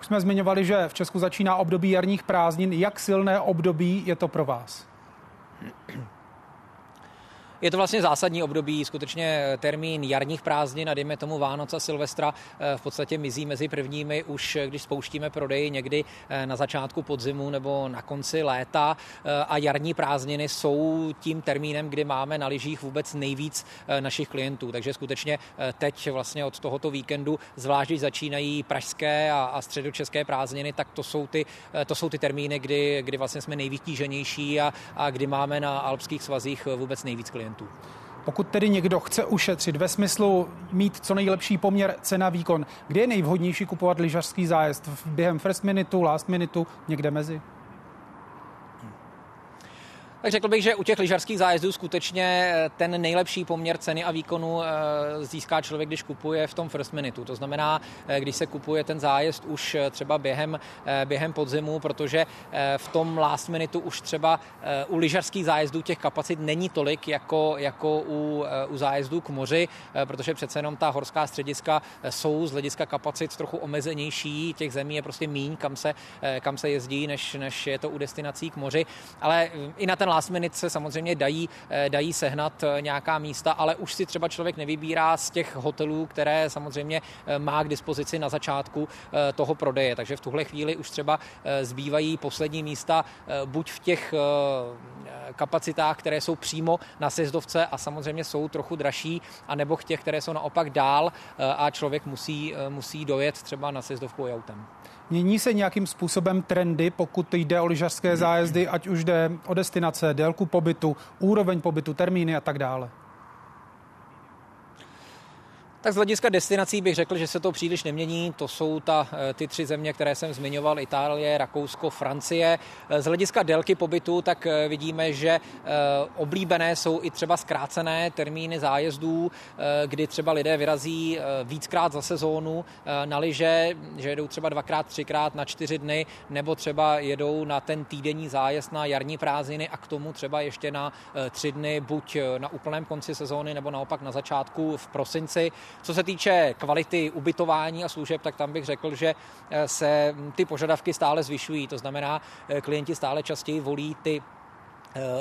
Už jsme zmiňovali, že v Česku začíná období jarních prázdnin. Jak silné období je to pro vás? Je to vlastně zásadní období, skutečně termín jarních prázdnin a dejme tomu Vánoc a Silvestra v podstatě mizí mezi prvními, už když spouštíme prodej někdy na začátku podzimu nebo na konci léta, a jarní prázdniny jsou tím termínem, kdy máme na lyžích vůbec nejvíc našich klientů. Takže skutečně teď vlastně od tohoto víkendu, zvlášť když začínají pražské a středočeské prázdniny, tak to jsou ty termíny, kdy vlastně jsme nejvytíženější a kdy máme na alpských svazích vůbec nejvíc klientů. Pokud tedy někdo chce ušetřit ve smyslu mít co nejlepší poměr cena-výkon, kde je nejvhodnější kupovat lyžařský zájezd? Během first minute, last minute, někde mezi? Tak řekl bych, že u těch lyžařských zájezdů skutečně ten nejlepší poměr ceny a výkonu získá člověk, když kupuje v tom first minute. To znamená, když se kupuje ten zájezd už třeba během podzimu, protože v tom last minute už třeba u lyžařských zájezdů těch kapacit není tolik jako u zájezdů k moři, protože přece jenom ta horská střediska jsou z hlediska kapacit trochu omezenější, těch zemí je prostě míň, kam se jezdí, než je to u destinací k moři, ale i na ten last minute se samozřejmě dají sehnat nějaká místa, ale už si třeba člověk nevybírá z těch hotelů, které samozřejmě má k dispozici na začátku toho prodeje. Takže v tuhle chvíli už třeba zbývají poslední místa buď v těch kapacitách, které jsou přímo na sjezdovce a samozřejmě jsou trochu dražší, anebo těch, které jsou naopak dál a člověk musí dojet třeba na sjezdovku autem. Mění se nějakým způsobem trendy, pokud jde o lyžařské zájezdy, ať už jde o destinace, délku pobytu, úroveň pobytu, termíny a tak dále? Tak z hlediska destinací bych řekl, že se to příliš nemění. To jsou ty tři země, které jsem zmiňoval, Itálie, Rakousko, Francie. Z hlediska délky pobytu tak vidíme, že oblíbené jsou i třeba zkrácené termíny zájezdů, kdy třeba lidé vyrazí víckrát za sezónu na lyže, že jedou třeba dvakrát, třikrát na 4 dny, nebo třeba jedou na ten týdenní zájezd na jarní prázdniny a k tomu třeba ještě na 3 dny, buď na úplném konci sezóny, nebo naopak na začátku v prosinci. Co se týče kvality ubytování a služeb, tak tam bych řekl, že se ty požadavky stále zvyšují. To znamená, klienti stále častěji volí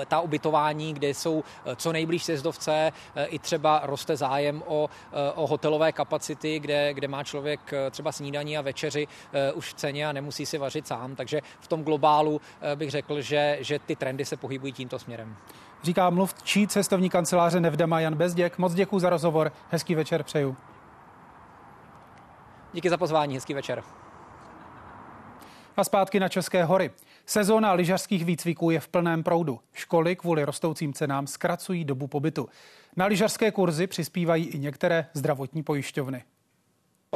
ta ubytování, kde jsou co nejblíž sjezdovce, i třeba roste zájem o hotelové kapacity, kde má člověk třeba snídaní a večeři už v ceně a nemusí si vařit sám. Takže v tom globálu bych řekl, že ty trendy se pohybují tímto směrem. Říká mluvčí cestovní kanceláře Nevdema Jan Bezděk. Moc děkuji za rozhovor. Hezký večer přeju. Díky za pozvání. Hezký večer. A zpátky na České hory. Sezóna lyžařských výcviků je v plném proudu. Školy kvůli rostoucím cenám zkracují dobu pobytu. Na lyžařské kurzy přispívají i některé zdravotní pojišťovny.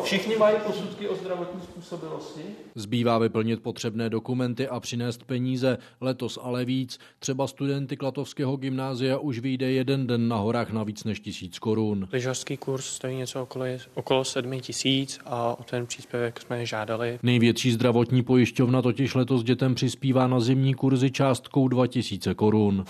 Všichni mají posudky o zdravotní způsobilosti. Zbývá vyplnit potřebné dokumenty a přinést peníze. Letos ale víc. Třeba studenty Klatovského gymnázia už vyjde jeden den na horách na víc než 1000 korun. Lyžařský kurz stojí něco okolo 7000 a o ten příspěvek jsme žádali. Největší zdravotní pojišťovna totiž letos dětem přispívá na zimní kurzy částkou 2000 korun.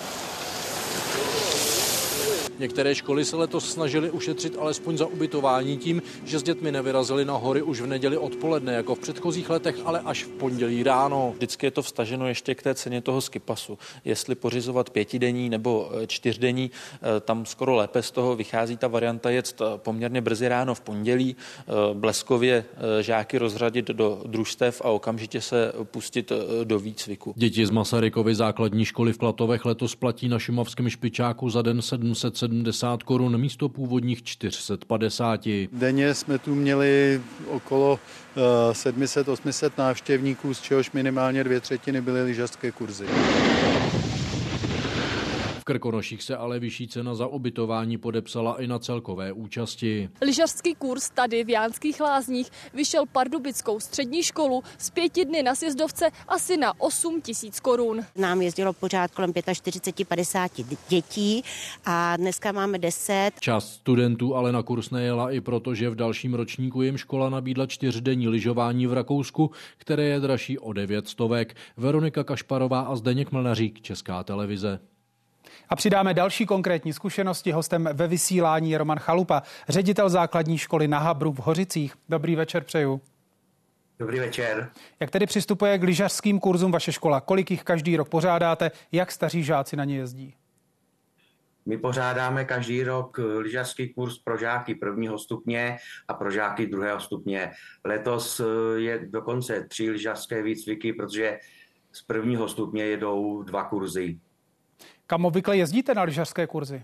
Některé školy se letos snažily ušetřit alespoň za ubytování tím, že s dětmi nevyrazili na hory už v neděli odpoledne, jako v předchozích letech, ale až v pondělí ráno. Vždycky je to vstaženo ještě k té ceně toho skipasu. Jestli pořizovat 5denní nebo 4denní, tam skoro lépe z toho vychází ta varianta jet poměrně brzy ráno v pondělí, bleskově žáky rozřadit do družstev a okamžitě se pustit do výcviku. Děti z Masarykovy základní školy v Klatovech letos platí na šumavském Špičáku za den 770 korun místo původních 450. Denně jsme tu měli okolo 700-800 návštěvníků, z čehož minimálně 2/3 byly lyžařské kurzy. V Krkonoších se ale vyšší cena za ubytování podepsala i na celkové účasti. Lyžařský kurz tady v Jánských Lázních vyšel pardubickou střední školu z 5 dny na sjezdovce asi na 8 000 korun. Nám jezdilo pořád kolem 45-50 dětí a dneska máme 10. Část studentů ale na kurz nejela i proto, že v dalším ročníku jim škola nabídla 4denní lyžování v Rakousku, které je dražší o 900. Veronika Kašparová a Zdeněk Mlnařík, Česká televize. A přidáme další konkrétní zkušenosti. Hostem ve vysílání je Roman Chalupa, ředitel základní školy na Habru v Hořicích. Dobrý večer přeju. Dobrý večer. Jak tedy přistupuje k lyžařským kurzům vaše škola? Kolik jich každý rok pořádáte? Jak staří žáci na ně jezdí? My pořádáme každý rok lyžařský kurz pro žáky prvního stupně a pro žáky druhého stupně. Letos je dokonce 3 lyžařské výcviky, protože z prvního stupně jedou 2 kurzy. Kam obvykle jezdíte na lyžařské kurzy?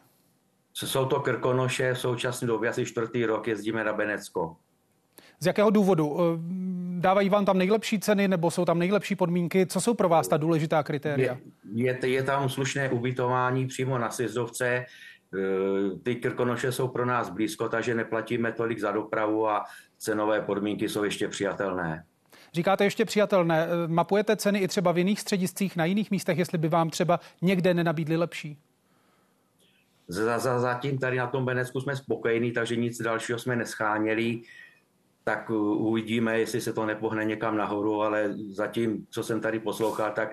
Jsou to Krkonoše, v současné době asi 4. rok jezdíme na Benecko. Z jakého důvodu? Dávají vám tam nejlepší ceny nebo jsou tam nejlepší podmínky? Co jsou pro vás ta důležitá kritéria? Je tam slušné ubytování přímo na sjezdovce. Ty Krkonoše jsou pro nás blízko, takže neplatíme tolik za dopravu a cenové podmínky jsou ještě přijatelné. Říkáte ještě přijatelné, mapujete ceny i třeba v jiných střediscích, na jiných místech, jestli by vám třeba někde nenabídli lepší? Zatím tady na tom Benecku jsme spokojení, takže nic dalšího jsme nescháněli. Tak uvidíme, jestli se to nepohne někam nahoru, ale zatím, co jsem tady poslouchal, tak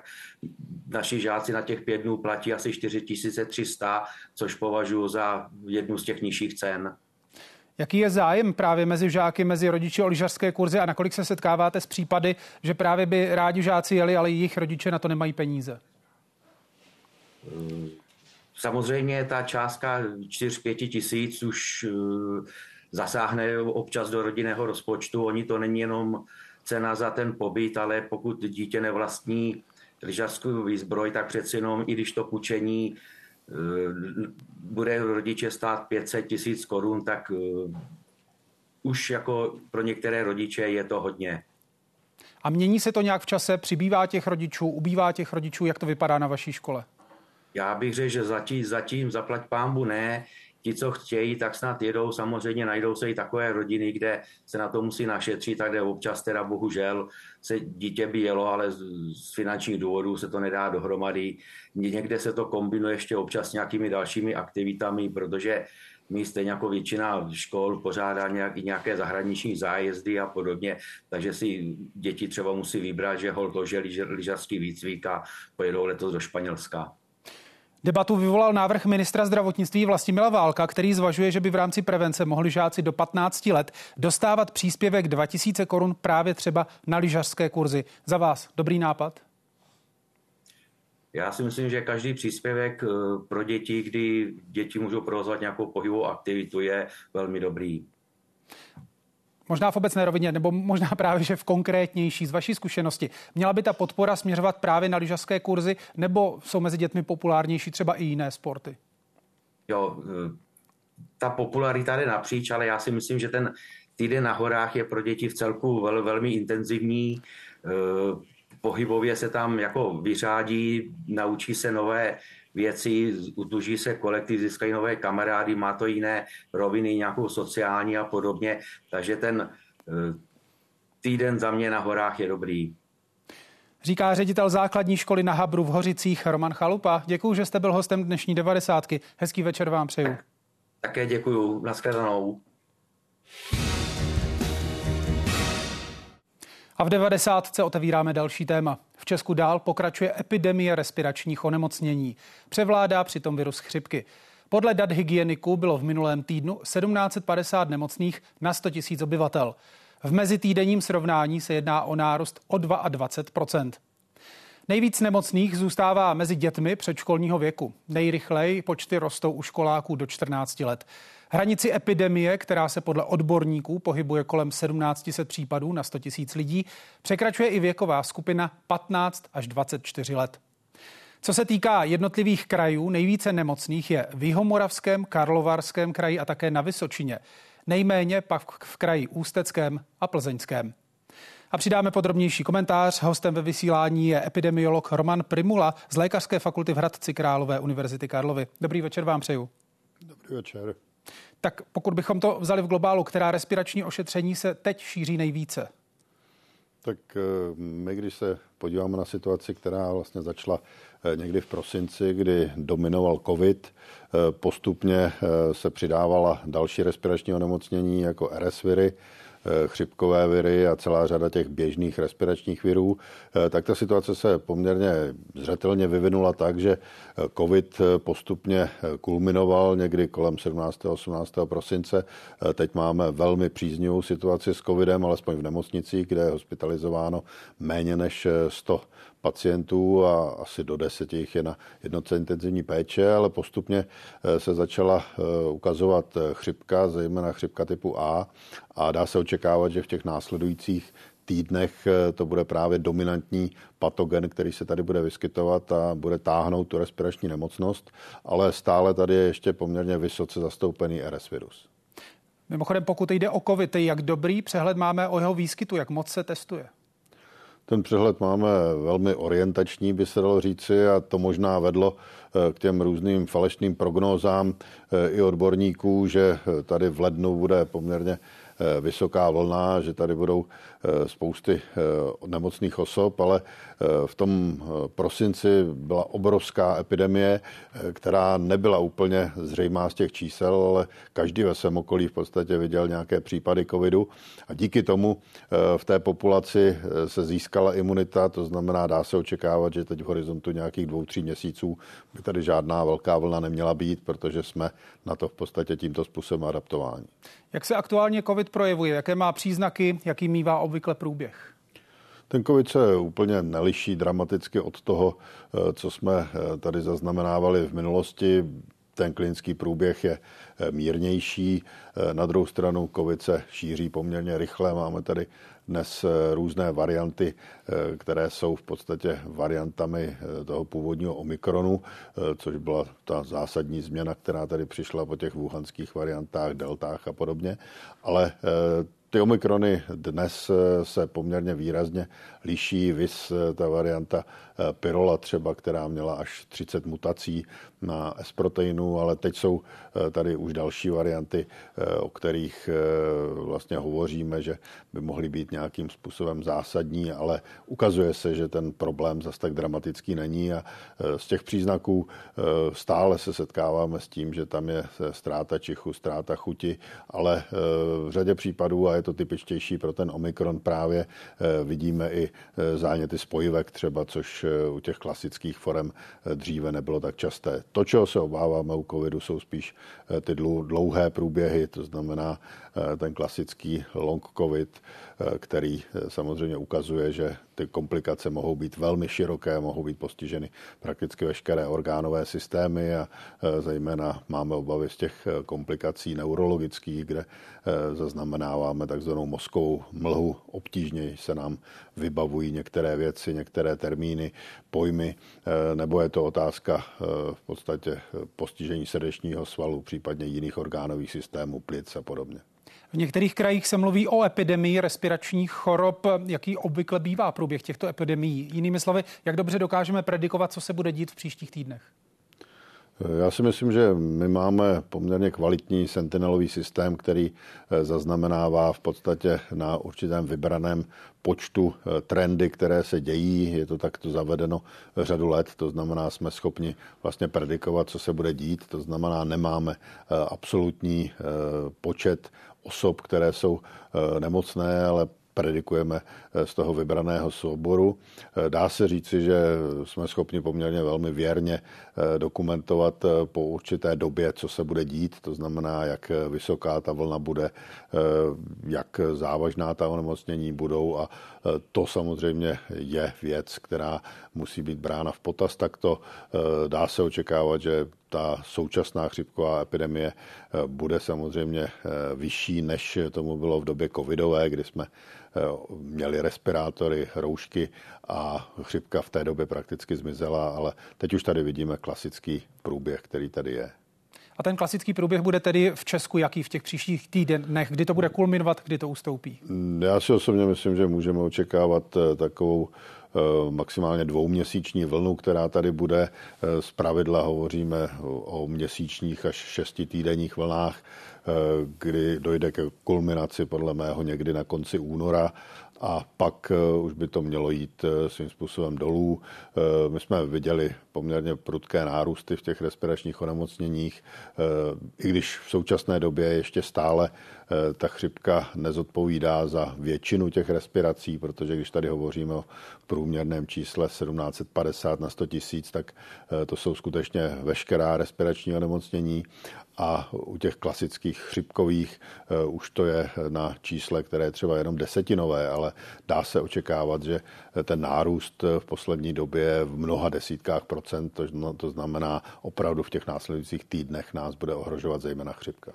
naši žáci na těch 5 dnů platí asi 4300, což považuji za jednu z těch nižších cen. Jaký je zájem právě mezi žáky, mezi rodiči o lyžařské kurzy a nakolik se setkáváte s případy, že právě by rádi žáci jeli, ale jejich rodiče na to nemají peníze? Samozřejmě ta částka 4-5 tisíc už zasáhne občas do rodinného rozpočtu. Oni to není jenom cena za ten pobyt, ale pokud dítě nevlastní lyžařskou výzbroj, tak přeci jenom i když to půjčení bude rodiče stát 500 000 korun, tak už jako pro některé rodiče je to hodně. A mění se to nějak v čase? Přibývá těch rodičů, ubývá těch rodičů? Jak to vypadá na vaší škole? Já bych řekl, že zatím zaplať pánbu ne. Ti, co chtějí, tak snad jedou. Samozřejmě najdou se i takové rodiny, kde se na to musí našetřit, takže občas teda bohužel se dítě by jelo, ale z finančních důvodů se to nedá dohromady. Někde se to kombinuje ještě občas nějakými dalšími aktivitami, protože my stejně jako většina škol pořádá nějaké zahraniční zájezdy a podobně, takže si děti třeba musí vybrat, že holt lože lyžařský výcvik a pojedou letos do Španělska. Debatu vyvolal návrh ministra zdravotnictví Vlastimila Válka, který zvažuje, že by v rámci prevence mohli žáci do 15 let dostávat příspěvek 2000 korun právě třeba na lyžařské kurzy. Za vás dobrý nápad? Já si myslím, že každý příspěvek pro děti, kdy děti můžou provozovat nějakou pohybovou aktivitu, je velmi dobrý. Možná v obecné rovině, nebo možná právě, že v konkrétnější z vaší zkušenosti. Měla by ta podpora směřovat právě na lyžařské kurzy, nebo jsou mezi dětmi populárnější třeba i jiné sporty? Jo, ta popularita jde napříč, ale já si myslím, že ten týden na horách je pro děti v celku velmi intenzivní. Pohybově se tam jako vyřádí, naučí se nové věci, utuží se kolektiv, získají nové kamarády, má to jiné roviny, nějakou sociální a podobně. Takže ten týden za mě na horách je dobrý. Říká ředitel základní školy na Habru v Hořicích Roman Chalupa. Děkuju, že jste byl hostem dnešní 90. Hezký večer vám přeju. Také děkuju. Nashledanou. A v 90. otevíráme další téma. V Česku dál pokračuje epidemie respiračních onemocnění. Převládá přitom virus chřipky. Podle dat hygieniků bylo v minulém týdnu 1750 nemocných na 100 000 obyvatel. V mezitýdenním srovnání se jedná o nárůst o 22%. Nejvíc nemocných zůstává mezi dětmi předškolního věku. Nejrychleji počty rostou u školáků do 14 let. Hranici epidemie, která se podle odborníků pohybuje kolem 1700 případů na 100 000 lidí, překračuje i věková skupina 15 až 24 let. Co se týká jednotlivých krajů, nejvíce nemocných je v Jihomoravském, Karlovarském kraji a také na Vysočině. Nejméně pak v kraji Ústeckém a Plzeňském. A přidáme podrobnější komentář. Hostem ve vysílání je epidemiolog Roman Primula z Lékařské fakulty v Hradci Králové Univerzity Karlovy. Dobrý večer vám přeju. Dobrý večer. Tak pokud bychom to vzali v globálu, která respirační ošetření se teď šíří nejvíce? Tak my, když se podíváme na situaci, která vlastně začala někdy v prosinci, kdy dominoval covid, postupně se přidávala další respirační onemocnění jako RS viry, chřipkové viry a celá řada těch běžných respiračních virů, tak ta situace se poměrně zřetelně vyvinula tak, že covid postupně kulminoval někdy kolem 17. 18. prosince. Teď máme velmi příznivou situaci s covidem, alespoň v nemocnicích, kde je hospitalizováno méně než 100 pacientů a asi do 10 jich je na jednotce intenzivní péče, ale postupně se začala ukazovat chřipka, zejména chřipka typu A, a dá se očekávat, že v těch následujících týdnech to bude právě dominantní patogen, který se tady bude vyskytovat a bude táhnout tu respirační nemocnost, ale stále tady je ještě poměrně vysoce zastoupený RS virus. Mimochodem, pokud jde o covid, jak dobrý přehled máme o jeho výskytu, jak moc se testuje? Ten přehled máme velmi orientační, by se dalo říci, a to možná vedlo k těm různým falešným prognózám i odborníků, že tady v lednu bude poměrně vysoká vlna, že tady budou spousty nemocných osob, ale v tom prosinci byla obrovská epidemie, která nebyla úplně zřejmá z těch čísel, ale každý ve svém okolí v podstatě viděl nějaké případy covidu a díky tomu v té populaci se získala imunita, to znamená, dá se očekávat, že teď v horizontu nějakých 2-3 měsíců by tady žádná velká vlna neměla být, protože jsme na to v podstatě tímto způsobem adaptováni. Jak se aktuálně covid projevuje? Jaké má příznaky? Jaký mívá obvykle průběh? Ten covid se úplně neliší dramaticky od toho, co jsme tady zaznamenávali v minulosti. Ten klinický průběh je mírnější. Na druhou stranu covid se šíří poměrně rychle. Máme tady dnes různé varianty, které jsou v podstatě variantami toho původního Omikronu, což byla ta zásadní změna, která tady přišla po těch wuhanských variantách, deltách a podobně. Ale ty Omikrony dnes se poměrně výrazně liší, viz ta varianta Pyrola třeba, která měla až 30 mutací na S-proteinu, ale teď jsou tady už další varianty, o kterých vlastně hovoříme, že by mohly být nějakým způsobem zásadní, ale ukazuje se, že ten problém zas tak dramatický není a z těch příznaků stále se setkáváme s tím, že tam je ztráta čichu, ztráta chuti, ale v řadě případů a je to typičtější pro ten omikron. Právě vidíme i záněty spojivek třeba, což u těch klasických forem dříve nebylo tak časté. To, čeho se obáváme u covidu, jsou spíš ty dlouhé průběhy, to znamená ten klasický long covid, který samozřejmě ukazuje, že ty komplikace mohou být velmi široké, mohou být postiženy prakticky veškeré orgánové systémy a zejména máme obavy z těch komplikací neurologických, kde zaznamenáváme takzvanou mozkovou mlhu. Obtížněji se nám vybavují některé věci, některé termíny, pojmy, nebo je to otázka v podstatě postižení srdečního svalu, případně jiných orgánových systémů, plic a podobně. V některých krajích se mluví o epidemii respiračních chorob. Jaký obvykle bývá průběh těchto epidemií? Jinými slovy, jak dobře dokážeme predikovat, co se bude dít v příštích týdnech? Já si myslím, že my máme poměrně kvalitní sentinelový systém, který zaznamenává v podstatě na určitém vybraném počtu trendy, které se dějí. Je to takto zavedeno řadu let, to znamená, jsme schopni vlastně predikovat, co se bude dít, to znamená, nemáme absolutní počet osob, které jsou nemocné, ale predikujeme z toho vybraného souboru. Dá se říci, že jsme schopni poměrně velmi věrně dokumentovat po určité době, co se bude dít, to znamená, jak vysoká ta vlna bude, jak závažná ta onemocnění budou a to samozřejmě je věc, která musí být brána v potaz, tak to dá se očekávat, že ta současná chřipková epidemie bude samozřejmě vyšší, než tomu bylo v době covidové, kdy jsme měli respirátory, roušky a chřipka v té době prakticky zmizela, ale teď už tady vidíme klasický průběh, který tady je. A ten klasický průběh bude tedy v Česku jaký v těch příštích týdnech? Kdy to bude kulminovat, kdy to ustoupí? Já si osobně myslím, že můžeme očekávat takovou maximálně dvouměsíční vlnu, která tady bude. Zpravidla hovoříme o měsíčních až šestitýdenních vlnách, kdy dojde ke kulminaci podle mého někdy na konci února a pak už by to mělo jít svým způsobem dolů. My jsme viděli poměrně prudké nárůsty v těch respiračních onemocněních, i když v současné době ještě stále ta chřipka nezodpovídá za většinu těch respirací, protože když tady hovoříme o průměrném čísle 1750 na 100 tisíc, tak to jsou skutečně veškerá respirační onemocnění a u těch klasických chřipkových už to je na čísle, které je třeba jenom desetinové, ale dá se očekávat, že ten nárůst v poslední době je v mnoha desítkách procent, to znamená opravdu v těch následujících týdnech nás bude ohrožovat zejména chřipka.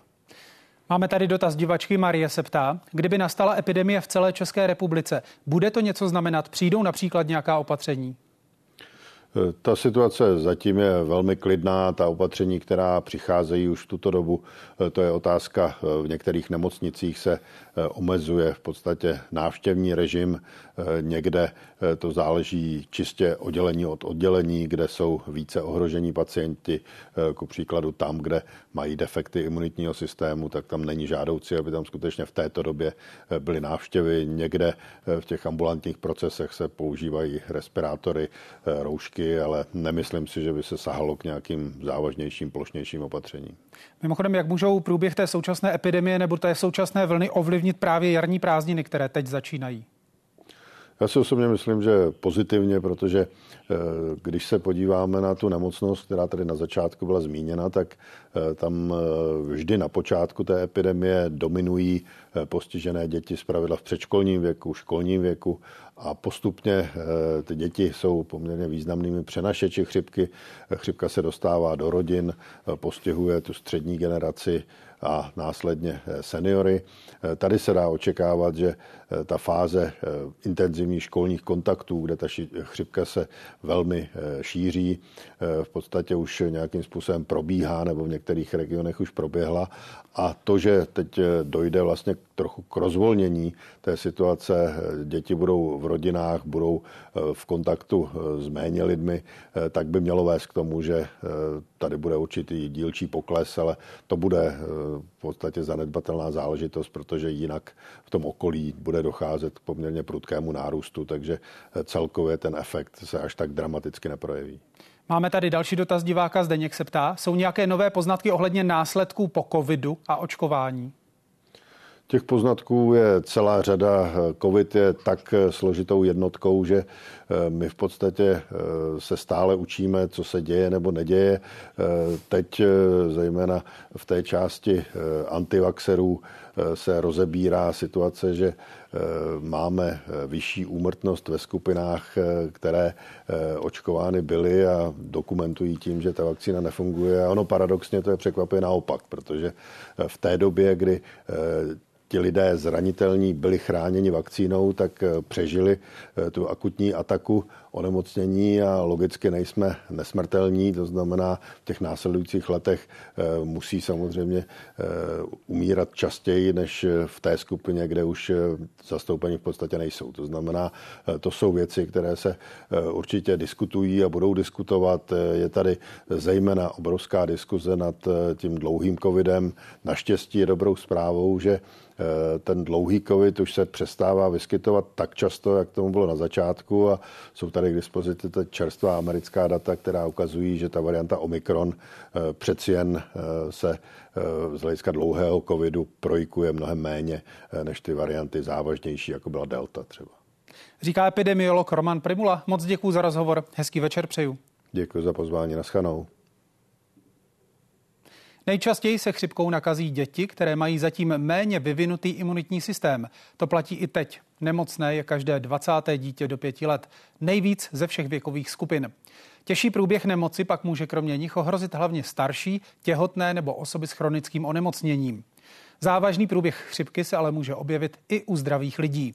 Máme tady dotaz divačky. Marie se ptá, kdyby nastala epidemie v celé České republice, bude to něco znamenat? Přijdou například nějaká opatření? Ta situace zatím je velmi klidná. Ta opatření, která přicházejí už v tuto dobu, to je otázka. V některých nemocnicích se omezuje v podstatě návštěvní režim. Někde to záleží čistě oddělení od oddělení, kde jsou více ohrožení pacienti. Ku příkladu tam, kde mají defekty imunitního systému, tak tam není žádoucí, aby tam skutečně v této době byly návštěvy. Někde v těch ambulantních procesech se používají respirátory, roušky, ale nemyslím si, že by se sahalo k nějakým závažnějším, plošnějším opatřením. Mimochodem, jak můžou průběh té současné epidemie nebo té současné vlny ovlivnit právě jarní prázdniny, které teď začínají? Já si osobně myslím, že pozitivně, protože když se podíváme na tu nemocnost, která tady na začátku byla zmíněna, tak tam vždy na počátku té epidemie dominují postižené děti zpravidla v předškolním věku, školním věku a postupně ty děti jsou poměrně významnými přenašeči chřipky. Chřipka se dostává do rodin, postihuje tu střední generaci a následně seniory. Tady se dá očekávat, že ta fáze intenzivních školních kontaktů, kde ta chřipka se velmi šíří, v podstatě už nějakým způsobem probíhá nebo v některých regionech už proběhla. A to, že teď dojde vlastně trochu k rozvolnění té situace, děti budou v rodinách, budou v kontaktu s méně lidmi, tak by mělo vést k tomu, že tady bude určitý dílčí pokles, ale to bude v podstatě zanedbatelná záležitost, protože jinak v tom okolí bude docházet k poměrně prudkému nárůstu, takže celkově ten efekt se až tak dramaticky neprojeví. Máme tady další dotaz diváka. Zdeněk se ptá, jsou nějaké nové poznatky ohledně následků po covidu a očkování? Těch poznatků je celá řada. COVID je tak složitou jednotkou, že my v podstatě se stále učíme, co se děje nebo neděje. Teď zejména v té části antivaxerů se rozebírá situace, že máme vyšší úmrtnost ve skupinách, které očkovány byly a dokumentují tím, že ta vakcína nefunguje. A ono paradoxně to je překvapivě naopak, protože v té době, kdy ti lidé zranitelní byli chráněni vakcínou, tak přežili tu akutní ataku onemocnění a logicky nejsme nesmrtelní, to znamená v těch následujících letech musí samozřejmě umírat častěji než v té skupině, kde už zastoupení v podstatě nejsou. To znamená, to jsou věci, které se určitě diskutují a budou diskutovat. Je tady zejména obrovská diskuze nad tím dlouhým covidem. Naštěstí je dobrou zprávou, že ten dlouhý covid už se přestává vyskytovat tak často, jak tomu bylo na začátku a jsou tady k dispozici ta čerstvá americká data, která ukazují, že ta varianta Omikron přeci jen se z hlediska dlouhého covidu projikuje mnohem méně než ty varianty závažnější, jako byla Delta třeba. Říká epidemiolog Roman Primula. Moc děkuju za rozhovor. Hezký večer přeju. Děkuji za pozvání. Naschanou. Nejčastěji se chřipkou nakazí děti, které mají zatím méně vyvinutý imunitní systém. To platí i teď. Nemocné je každé 20. dítě do 5 let. Nejvíc ze všech věkových skupin. Těžší průběh nemoci pak může kromě nich ohrozit hlavně starší, těhotné nebo osoby s chronickým onemocněním. Závažný průběh chřipky se ale může objevit i u zdravých lidí.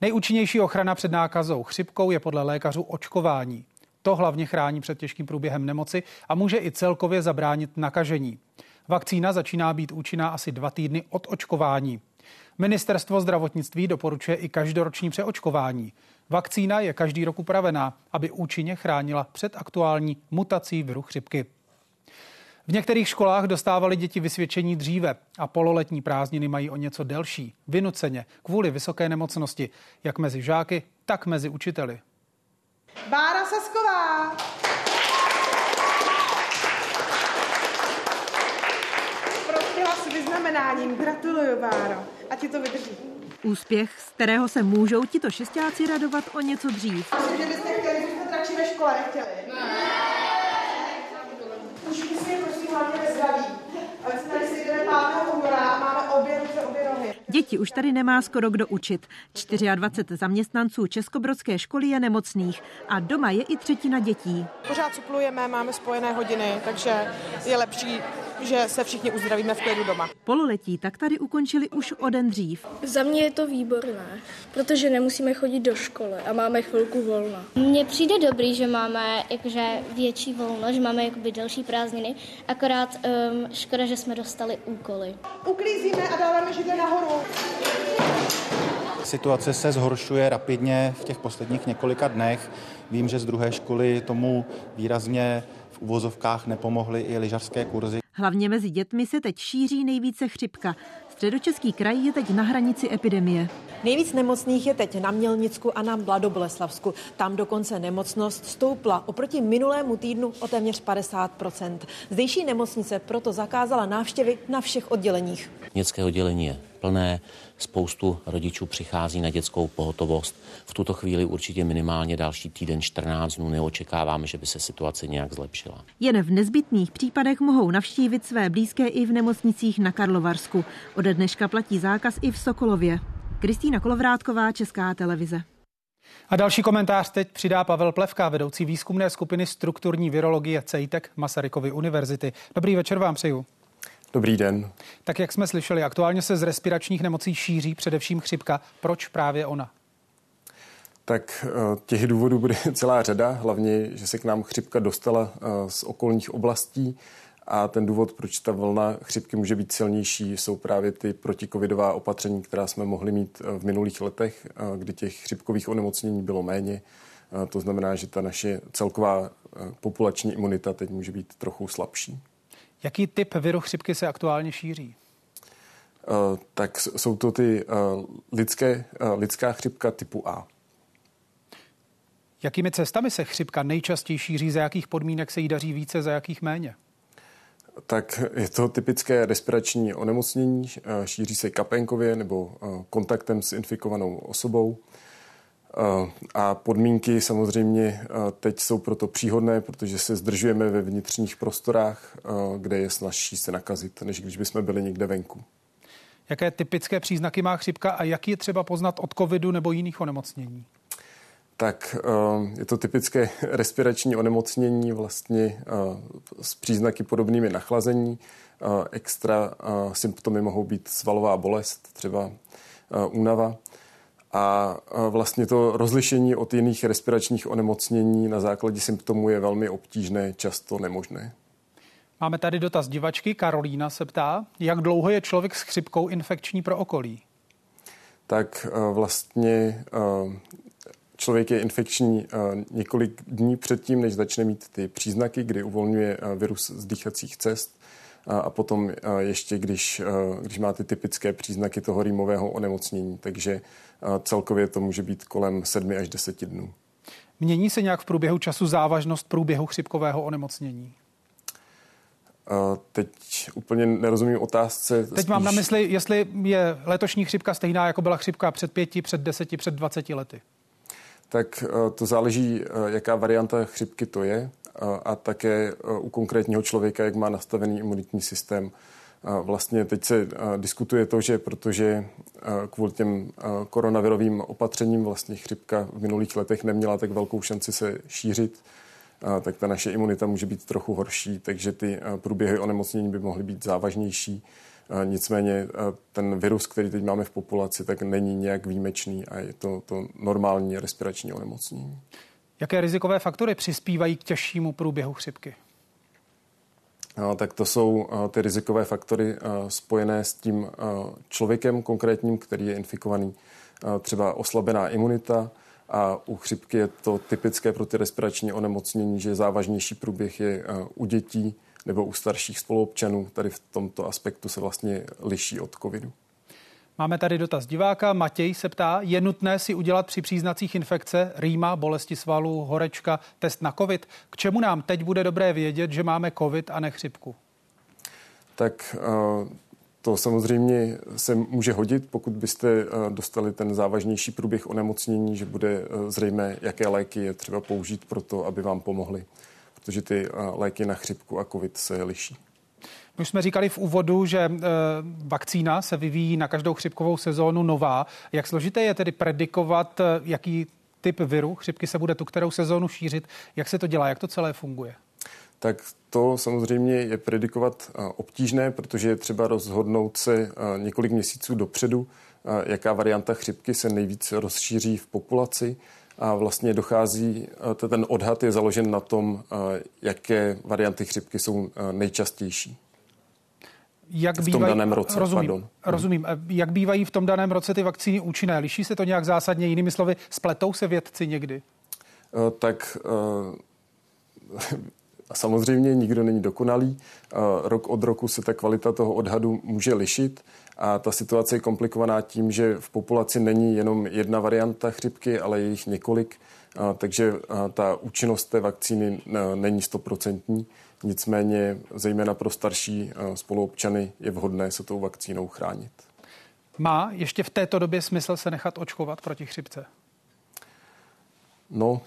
Nejúčinnější ochrana před nákazou chřipkou je podle lékařů očkování. To hlavně chrání před těžkým průběhem nemoci a může i celkově zabránit nakažení. Vakcína začíná být účinná asi 2 týdny od očkování. Ministerstvo zdravotnictví doporučuje i každoroční přeočkování. Vakcína je každý rok upravená, aby účinně chránila před aktuální mutací viru chřipky. V některých školách dostávaly děti vysvědčení dříve a pololetní prázdniny mají o něco delší, vynuceně, kvůli vysoké nemocnosti, jak mezi žáky, tak mezi učiteli. Bára Sasková. Prospěla s vyznamenáním. Gratuluju, Báro. A ti to vydrží. Úspěch, z kterého se můžou tito šestáci radovat o něco dřív. Myslím, že byste chtěli, byste radši ve škole nechtěli. Ne. Už myslím, prosím, hlavně ve zdraví. Ale se tady sejdeme 5. února a máme obě ruce, obě nohy. Děti už tady nemá skoro kdo učit. 24 zaměstnanců Českobrodské školy je nemocných a doma je i 3/3 dětí. Pořád suplujeme, máme spojené hodiny, takže je lepší, že se všichni uzdravíme v klidu doma. Pololetí tak tady ukončili už o den dřív. Za mě je to výborné, protože nemusíme chodit do školy a máme chvilku volna. Mně přijde dobrý, že máme jakože větší volno, že máme jakoby delší prázdniny, akorát škoda, že jsme dostali úkoly. Uklízíme a dáváme židle nahoru. Situace se zhoršuje rapidně v těch posledních několika dnech. Vím, že z druhé školy tomu výrazně v uvozovkách nepomohly i lyžařské kurzy. Hlavně mezi dětmi se teď šíří nejvíce chřipka. Středočeský kraj je teď na hranici epidemie. Nejvíc nemocných je teď na Mělnicku a na Mladoboleslavsku. Tam dokonce nemocnost stoupla oproti minulému týdnu o téměř 50%. Zdejší nemocnice proto zakázala návštěvy na všech odděleních. Dětské oddělení je plné, spoustu rodičů přichází na dětskou pohotovost. V tuto chvíli určitě minimálně další týden 14 dnů neočekáváme, že by se situace nějak zlepšila. Jen v nezbytných případech mohou navštívit své blízké i v nemocnicích na Karlovarsku. Ode dneška platí zákaz i v Sokolově. Kristýna Kolovrátková, Česká televize. A další komentář teď přidá Pavel Plevka, vedoucí výzkumné skupiny strukturní virologie CEITEC Masarykovy univerzity. Dobrý večer vám přeju. Dobrý den. Tak jak jsme slyšeli, aktuálně se z respiračních nemocí šíří především chřipka. Proč právě ona? Tak těch důvodů bude celá řada. Hlavně, že se k nám chřipka dostala z okolních oblastí a ten důvod, proč ta vlna chřipky může být silnější, jsou právě ty protikovidová opatření, která jsme mohli mít v minulých letech, kdy těch chřipkových onemocnění bylo méně. To znamená, že ta naše celková populační imunita teď může být trochu slabší. Jaký typ viru chřipky se aktuálně šíří? Tak jsou to ty lidská chřipka typu A. Jakými cestami se chřipka nejčastěji šíří? Za jakých podmínek se jí daří více, za jakých méně? tak je to typické respirační onemocnění, šíří se kapénkově nebo kontaktem s infikovanou osobou. A podmínky samozřejmě teď jsou proto příhodné, protože se zdržujeme ve vnitřních prostorách, kde je snazší se nakazit, než když bychom byli někde venku. Jaké typické příznaky má chřipka a jak je třeba poznat od covidu nebo jiných onemocnění? Tak je to typické respirační onemocnění vlastně s příznaky podobnými nachlazení. Extra symptomy mohou být svalová bolest, třeba únava. A vlastně to rozlišení od jiných respiračních onemocnění na základě symptomů je velmi obtížné, často nemožné. Máme tady dotaz divačky. Karolína se ptá, jak dlouho je člověk s chřipkou infekční pro okolí? Tak vlastně člověk je infekční několik dní předtím, než začne mít ty příznaky, kdy uvolňuje virus z dýchacích cest. A potom ještě, když má ty typické příznaky toho rýmového onemocnění. Takže celkově to může být kolem 7 až 10 dnů. Mění se nějak v průběhu času závažnost průběhu chřipkového onemocnění? Teď úplně nerozumím otázce. Teď mám na mysli, jestli je letošní chřipka stejná, jako byla chřipka před 5, před 10, před 20 lety. Tak to záleží, jaká varianta chřipky to je. A také u konkrétního člověka, jak má nastavený imunitní systém. Vlastně teď se diskutuje to, že protože kvůli těm koronavirovým opatřením vlastně chřipka v minulých letech neměla tak velkou šanci se šířit, tak ta naše imunita může být trochu horší, takže ty průběhy onemocnění by mohly být závažnější. Nicméně ten virus, který teď máme v populaci, tak není nějak výjimečný a je to normální respirační onemocnění. Jaké rizikové faktory přispívají k těžšímu průběhu chřipky? Tak to jsou ty rizikové faktory spojené s tím člověkem konkrétním, který je infikovaný. Třeba oslabená imunita a u chřipky je to typické pro ty respirační onemocnění, že závažnější průběh je u dětí nebo u starších spoluobčanů. Tady v tomto aspektu se vlastně liší od covidu. Máme tady dotaz diváka. Matěj se ptá, je nutné si udělat při příznacích infekce, rýma, bolesti svalů, horečka, test na covid? K čemu nám teď bude dobré vědět, že máme covid a ne chřipku? Tak to samozřejmě se může hodit, pokud byste dostali ten závažnější průběh onemocnění, že bude zřejmé, jaké léky je třeba použít pro to, aby vám pomohly. Protože ty léky na chřipku a covid se liší. My jsme říkali v úvodu, že vakcína se vyvíjí na každou chřipkovou sezónu nová. Jak složité je tedy predikovat, jaký typ viru chřipky se bude tu kterou sezónu šířit? Jak se to dělá? Jak to celé funguje? Tak to samozřejmě je predikovat obtížné, protože je třeba rozhodnout se několik měsíců dopředu, jaká varianta chřipky se nejvíc rozšíří v populaci. A vlastně dochází, ten odhad je založen na tom, jaké varianty chřipky jsou nejčastější. Jak v tom daném roce, rozumím. Jak bývají v tom daném roce ty vakcíny účinné? Liší se to nějak zásadně? Jinými slovy, spletou se vědci někdy? Tak samozřejmě nikdo není dokonalý. Rok od roku se ta kvalita toho odhadu může lišit a ta situace je komplikovaná tím, že v populaci není jenom jedna varianta chřipky, ale je jich několik, takže ta účinnost té vakcíny není 100%. Nicméně zejména pro starší spoluobčany je vhodné se tou vakcínou chránit. Má ještě v této době smysl se nechat očkovat proti chřipce? No,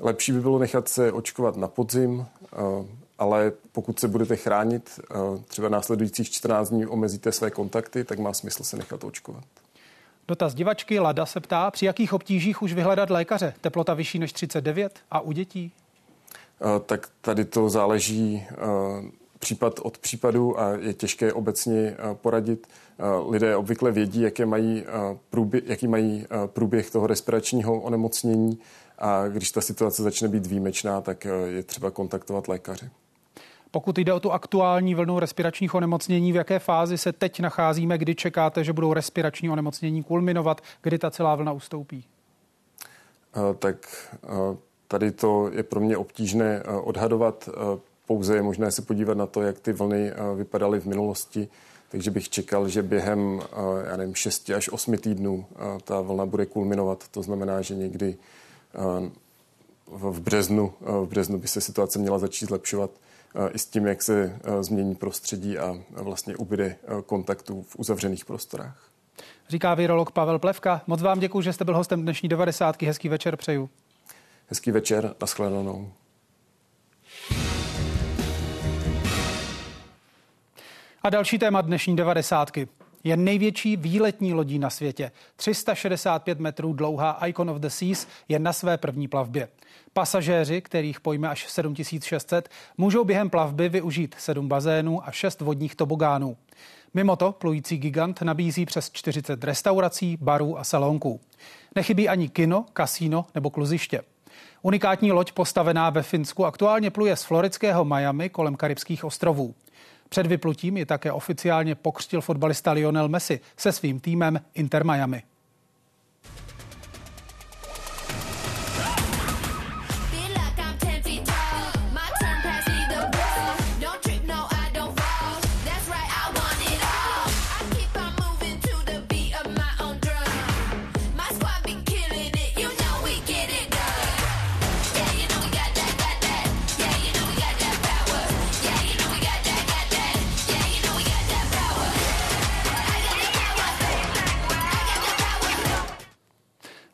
lepší by bylo nechat se očkovat na podzim, ale pokud se budete chránit, třeba následujících 14 dní omezíte své kontakty, tak má smysl se nechat očkovat. Dotaz divačky Lada se ptá, při jakých obtížích už vyhledat lékaře? Teplota vyšší než 39 a u dětí? Tak tady to záleží případ od případu a je těžké obecně poradit. Lidé obvykle vědí, jaký mají průběh toho respiračního onemocnění a když ta situace začne být výjimečná, tak je třeba kontaktovat lékaře. Pokud jde o tu aktuální vlnu respiračních onemocnění, v jaké fázi se teď nacházíme, kdy čekáte, že budou respirační onemocnění kulminovat, kdy ta celá vlna ustoupí? Tak tady to je pro mě obtížné odhadovat. Pouze je možné se podívat na to, jak ty vlny vypadaly v minulosti. Takže bych čekal, že během 6 až 8 týdnů ta vlna bude kulminovat. To znamená, že někdy v březnu by se situace měla začít zlepšovat. i s tím, jak se změní prostředí a vlastně ubyde kontaktů v uzavřených prostorách. Říká virolog Pavel Plevka. Moc vám děkuji, že jste byl hostem dnešní 90. Hezký večer přeju. Hezký večer, nashledanou. A další téma dnešní 90. Je největší výletní lodí na světě. 365 metrů dlouhá Icon of the Seas je na své první plavbě. Pasažéři, kterých pojme až 7600, můžou během plavby využít 7 bazénů a 6 vodních tobogánů. Mimo to plující gigant nabízí přes 40 restaurací, barů a salonků. Nechybí ani kino, kasíno nebo kluziště. Unikátní loď postavená ve Finsku aktuálně pluje z floridského Miami kolem Karibských ostrovů. Před vyplutím je také oficiálně pokřtil fotbalista Lionel Messi se svým týmem Inter Miami.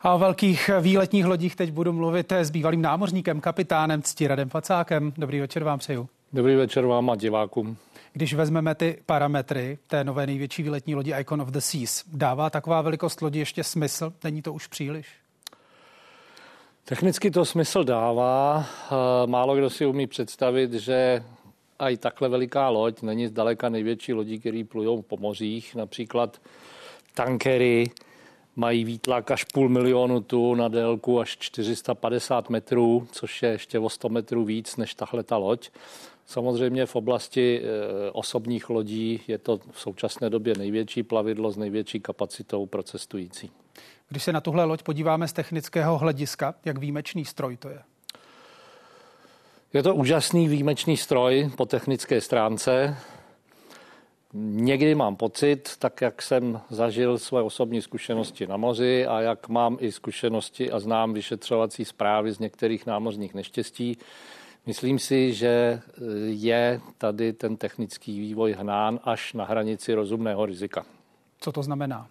A o velkých výletních lodích teď budu mluvit s bývalým námořníkem, kapitánem Ctiradem Pacákem. Dobrý večer vám přeju. Dobrý večer vám a divákům. Když vezmeme ty parametry té nové největší výletní lodi Icon of the Seas, dává taková velikost lodi ještě smysl? Není to už příliš? Technicky to smysl dává. Málo kdo si umí představit, že i takhle veliká loď není zdaleka největší lodí, které plujou po mořích. Například tankery mají výtlak až 500 000 tun na délku až 450 metrů, což je ještě o 100 metrů víc než tahle ta loď. Samozřejmě v oblasti osobních lodí je to v současné době největší plavidlo s největší kapacitou pro cestující. Když se na tuhle loď podíváme z technického hlediska, jak výjimečný stroj to je? Je to úžasný výjimečný stroj po technické stránce. Někdy mám pocit, tak jak jsem zažil své osobní zkušenosti na moři a jak mám i zkušenosti a znám vyšetřovací zprávy z některých námořních neštěstí, myslím si, že je tady ten technický vývoj hnán až na hranici rozumného rizika. Co to znamená?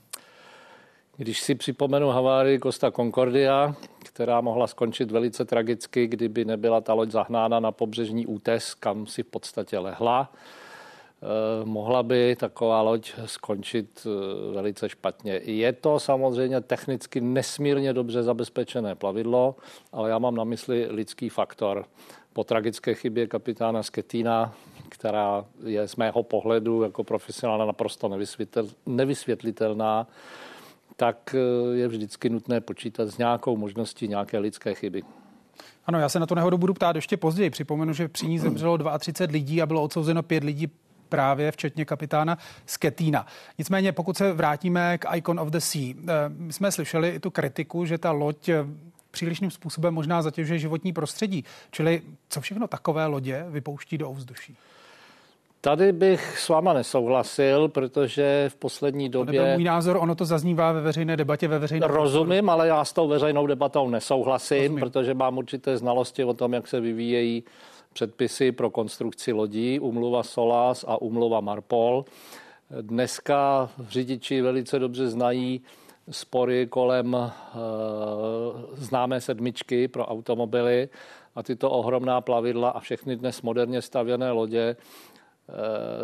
Když si připomenu havárii Costa Concordia, která mohla skončit velice tragicky, kdyby nebyla ta loď zahnána na pobřežní útes, kam si v podstatě lehla, mohla by taková loď skončit velice špatně. Je to samozřejmě technicky nesmírně dobře zabezpečené plavidlo, ale já mám na mysli lidský faktor. Po tragické chybě kapitána Schettina, která je z mého pohledu jako profesionála naprosto nevysvětlitelná, tak je vždycky nutné počítat s nějakou možností nějaké lidské chyby. Ano, já se na to nehodu budu ptát ještě později. Připomenu, že při ní zemřelo 32 lidí a bylo odsouzeno 5 lidí, právě včetně kapitána Schettina. Nicméně, pokud se vrátíme k Icon of the Sea, my jsme slyšeli i tu kritiku, že ta loď přílišným způsobem možná zatěžuje životní prostředí. Čili co všechno takové lodě vypouští do ovzduší? Tady bych s váma nesouhlasil, protože v poslední době... To nebyl můj názor, ono to zaznívá ve veřejné debatě, ve veřejné... Rozumím, ale já s tou veřejnou debatou nesouhlasím, protože mám určité znalosti o tom, jak se vyvíjejí předpisy pro konstrukci lodí, umluva SOLAS a umluva Marpol. Dneska řidiči velice dobře znají spory kolem známé sedmičky pro automobily a tyto ohromná plavidla a všechny dnes moderně stavěné lodě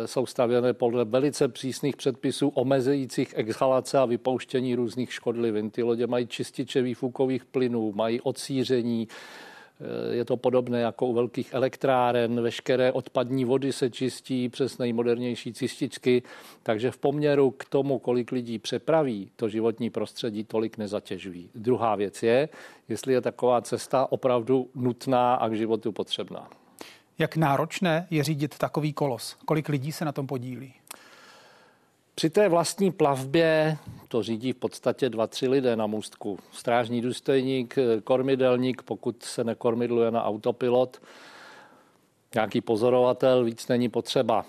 jsou stavěné podle velice přísných předpisů omezujících exhalace a vypouštění různých škodlivin. Ty lodě mají čističe výfukových plynů, mají odsíření. Je to podobné jako u velkých elektráren, veškeré odpadní vody se čistí přes nejmodernější čističky, takže v poměru k tomu, kolik lidí přepraví, to životní prostředí tolik nezatěžují. Druhá věc je, jestli je taková cesta opravdu nutná a k životu potřebná. Jak náročné je řídit takový kolos? Kolik lidí se na tom podílí? Při té vlastní plavbě to řídí v podstatě 2-3 lidé na můstku. Strážní důstojník, kormidelník, pokud se nekormidluje na autopilot, nějaký pozorovatel, víc není potřeba.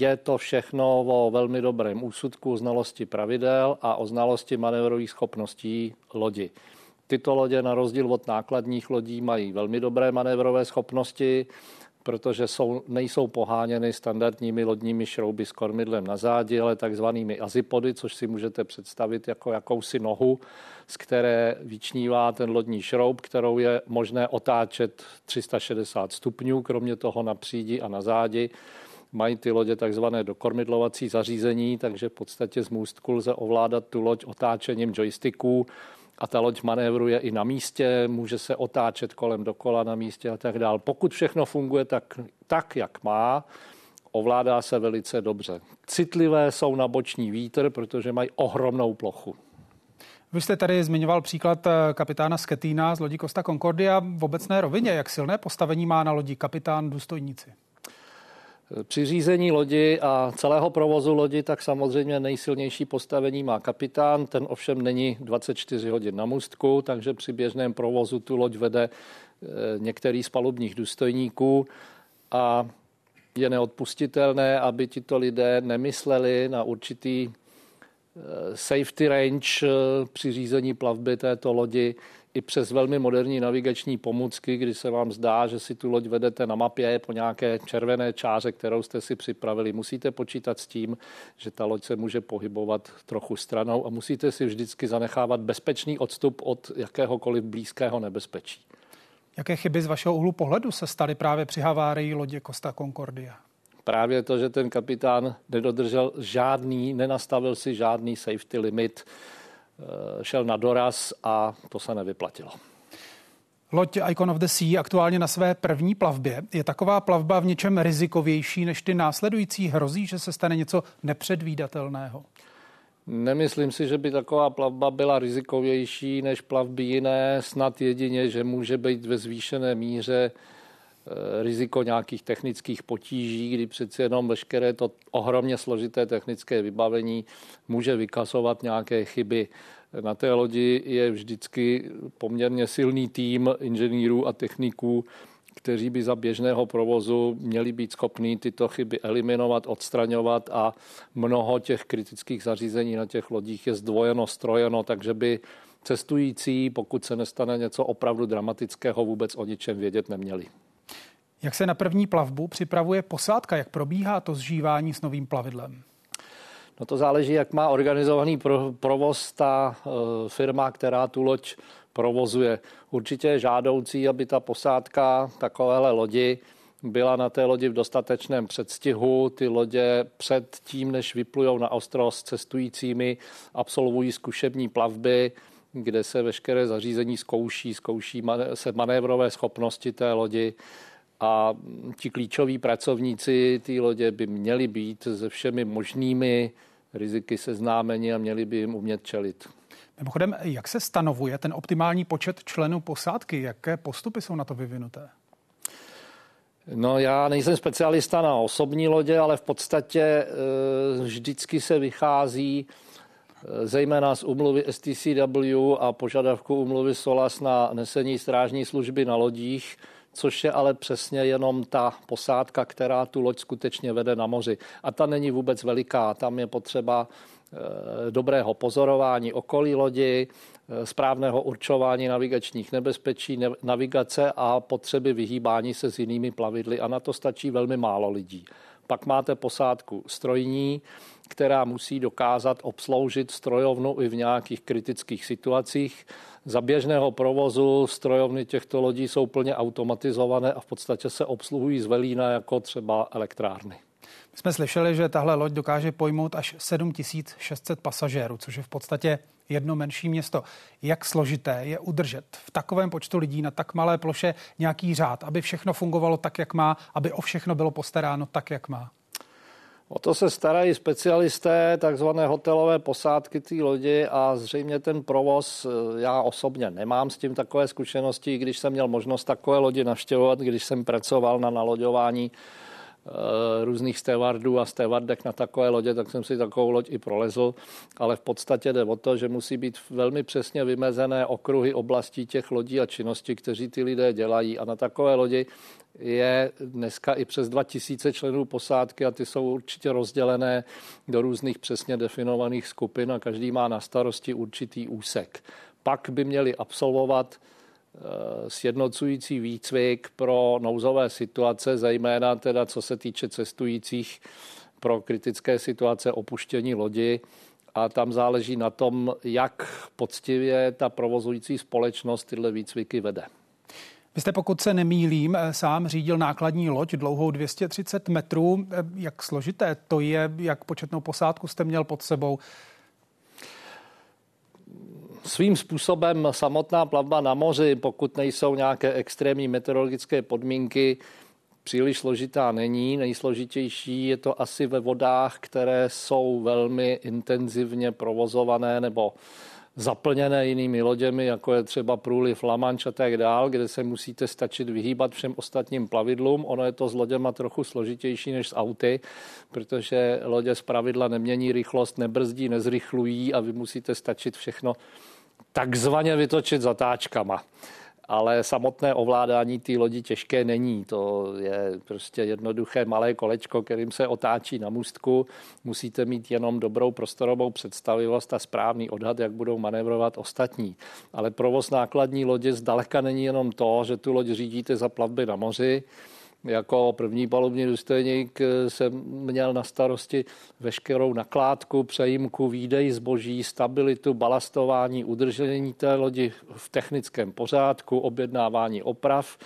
Je to všechno o velmi dobrém úsudku, znalosti pravidel a o znalosti manévrových schopností lodi. Tyto lodě na rozdíl od nákladních lodí mají velmi dobré manévrové schopnosti, protože nejsou poháněny standardními lodními šrouby s kormidlem na zádi, ale takzvanými azipody, což si můžete představit jako jakousi nohu, z které vyčnívá ten lodní šroub, kterou je možné otáčet 360 stupňů, kromě toho na přídi a na zádi. Mají ty lodě takzvané dokormidlovací zařízení, takže v podstatě z můstku lze ovládat tu loď otáčením joysticků a ta loď manévruje i na místě, může se otáčet kolem dokola na místě a tak dál. Pokud všechno funguje tak, jak má, ovládá se velice dobře. Citlivé jsou na boční vítr, protože mají ohromnou plochu. Vy jste tady zmiňoval příklad kapitána Schettina z lodí Costa Concordia v obecné rovině. Jak silné postavení má na lodi kapitán důstojníci? Při řízení lodi a celého provozu lodi tak samozřejmě nejsilnější postavení má kapitán, ten ovšem není 24 hodin na můstku, takže při běžném provozu tu loď vede některý z palubních důstojníků a je neodpustitelné, aby tito lidé nemysleli na určitý safety range při řízení plavby této lodi i přes velmi moderní navigační pomůcky, kdy se vám zdá, že si tu loď vedete na mapě po nějaké červené čáře, kterou jste si připravili. Musíte počítat s tím, že ta loď se může pohybovat trochu stranou a musíte si vždycky zanechávat bezpečný odstup od jakéhokoliv blízkého nebezpečí. Jaké chyby z vašeho úhlu pohledu se staly právě při havárii lodě Costa Concordia? Právě to, že ten kapitán nedodržel nenastavil si žádný safety limit, šel na doraz a to se nevyplatilo. Loď Icon of the Sea aktuálně na své první plavbě. Je taková plavba v něčem rizikovější než ty následující? Hrozí, že se stane něco nepředvídatelného? Nemyslím si, že by taková plavba byla rizikovější než plavby jiné. Snad jedině, že může být ve zvýšené míře riziko nějakých technických potíží, kdy přeci jenom veškeré to ohromně složité technické vybavení může vykazovat nějaké chyby. Na té lodi je vždycky poměrně silný tým inženýrů a techniků, kteří by za běžného provozu měli být schopní tyto chyby eliminovat, odstraňovat a mnoho těch kritických zařízení na těch lodích je zdvojeno, strojeno, takže by cestující, pokud se nestane něco opravdu dramatického, vůbec o ničem vědět neměli. Jak se na první plavbu připravuje posádka? Jak probíhá to sžívání s novým plavidlem? No to záleží, jak má organizovaný provoz ta firma, která tu loď provozuje. Určitě je žádoucí, aby ta posádka takovéhle lodi byla na té lodi v dostatečném předstihu. Ty lodě před tím, než vyplujou na ostrov s cestujícími, absolvují zkušební plavby, kde se veškeré zařízení zkouší se manévrové schopnosti té lodi. A ti klíčoví pracovníci té lodě by měli být se všemi možnými riziky seznámeni a měli by jim umět čelit. Mimochodem, jak se stanovuje ten optimální počet členů posádky? Jaké postupy jsou na to vyvinuté? No, já nejsem specialista na osobní lodě, ale v podstatě vždycky se vychází zejména z úmluvy STCW a požadavku úmluvy SOLAS na nesení strážní služby na lodích, což je ale přesně jenom ta posádka, která tu loď skutečně vede na moři. A ta není vůbec veliká, tam je potřeba dobrého pozorování okolí lodi, správného určování navigačních nebezpečí, navigace a potřeby vyhýbání se s jinými plavidly a na to stačí velmi málo lidí. Pak máte posádku strojní, která musí dokázat obsloužit strojovnu i v nějakých kritických situacích. Za běžného provozu strojovny těchto lodí jsou plně automatizované a v podstatě se obsluhují z velína jako třeba elektrárny. My jsme slyšeli, že tahle loď dokáže pojmout až 7600 pasažérů, což je v podstatě jedno menší město. Jak složité je udržet v takovém počtu lidí na tak malé ploše nějaký řád, aby všechno fungovalo tak, jak má, aby o všechno bylo postaráno tak, jak má? O to se starají specialisté, takzvané hotelové posádky té lodi a zřejmě ten provoz, já osobně nemám s tím takové zkušenosti, když jsem měl možnost takové lodi navštěvovat, když jsem pracoval na naloďování různých stevardů a stevardek na takové lodě, tak jsem si takovou loď i prolezl, ale v podstatě jde o to, že musí být velmi přesně vymezené okruhy oblastí těch lodí a činností, kteří ty lidé dělají a na takové lodi je dneska i přes 2000 členů posádky a ty jsou určitě rozdělené do různých přesně definovaných skupin a každý má na starosti určitý úsek. Pak by měli absolvovat sjednocující výcvik pro nouzové situace, zejména teda co se týče cestujících pro kritické situace, opuštění lodi, a tam záleží na tom, jak poctivě ta provozující společnost tyhle výcviky vede. Vy jste, pokud se nemýlím, sám řídil nákladní loď dlouhou 230 metrů. Jak složité to je, jak početnou posádku jste měl pod sebou? Svým způsobem samotná plavba na moři, pokud nejsou nějaké extrémní meteorologické podmínky, příliš složitá není. Nejsložitější je to asi ve vodách, které jsou velmi intenzivně provozované nebo zaplněné jinými loděmi, jako je třeba průliv La Manche a tak dál, kde se musíte stačit vyhýbat všem ostatním plavidlům. Ono je to s loděma trochu složitější než s auty, protože lodě zpravidla nemění rychlost, nebrzdí, nezrychlují a vy musíte stačit všechno takzvaně vytočit zatáčkama. Ale samotné ovládání té lodi těžké není. To je prostě jednoduché malé kolečko, kterým se otáčí na můstku. Musíte mít jenom dobrou prostorovou představivost a správný odhad, jak budou manévrovat ostatní. Ale provoz nákladní lodě zdaleka není jenom to, že tu loď řídíte za plavby na moři. Jako první palubní důstojník jsem měl na starosti veškerou nakládku, přejímku, výdej zboží, stabilitu, balastování, udržení té lodi v technickém pořádku, objednávání oprav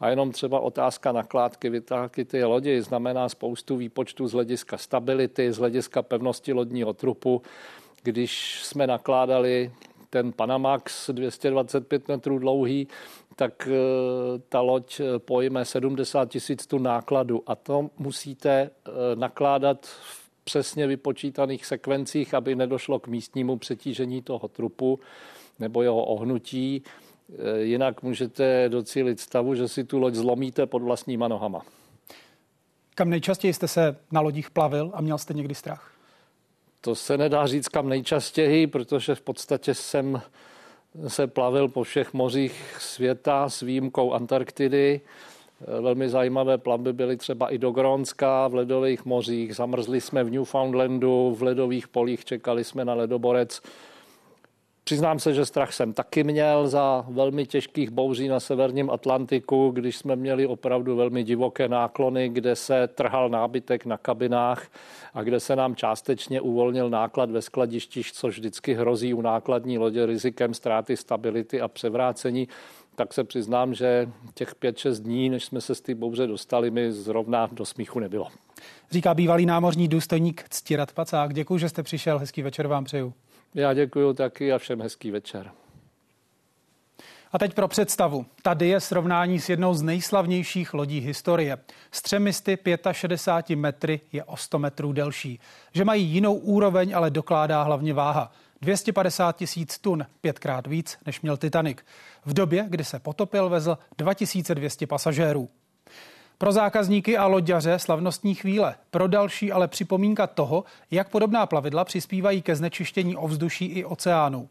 a jenom třeba otázka nakládky, vytáhky té lodi znamená spoustu výpočtů z hlediska stability, z hlediska pevnosti lodního trupu. Když jsme nakládali ten Panamax 225 metrů dlouhý, tak ta loď pojme 70 000 tun nákladu a to musíte nakládat v přesně vypočítaných sekvencích, aby nedošlo k místnímu přetížení toho trupu nebo jeho ohnutí. Jinak můžete docílit stavu, že si tu loď zlomíte pod vlastníma nohama. Kam nejčastěji jste se na lodích plavil a měl jste někdy strach? To se nedá říct kam nejčastěji, protože v podstatě jsem se plavil po všech mořích světa s výjimkou Antarktidy. Velmi zajímavé plavby byly třeba i do Grónska v ledových mořích. Zamrzli jsme v Newfoundlandu, v ledových polích čekali jsme na ledoborec. Přiznám se, že strach jsem taky měl za velmi těžkých bouří na severním Atlantiku, když jsme měli opravdu velmi divoké náklony, kde se trhal nábytek na kabinách a kde se nám částečně uvolnil náklad ve skladišti, což vždycky hrozí u nákladní lodě rizikem ztráty stability a převrácení. Tak se přiznám, že těch 5-6 dní, než jsme se z té bouře dostali, mi zrovna do smíchu nebylo. Říká bývalý námořní důstojník Ctirad Pacák. Děkuji, že jste přišel. Hezký večer vám přeju. Já děkuji taky a všem hezký večer. A teď pro představu. Tady je srovnání s jednou z nejslavnějších lodí historie. S 365 metry je o 100 metrů delší. Že mají jinou úroveň, ale dokládá hlavně váha. 250 000 tun, 5krát víc, než měl Titanic. V době, kdy se potopil, vezl 2200 pasažérů. Pro zákazníky a loďaře slavnostní chvíle, pro další ale připomínka toho, jak podobná plavidla přispívají ke znečištění ovzduší i oceánů.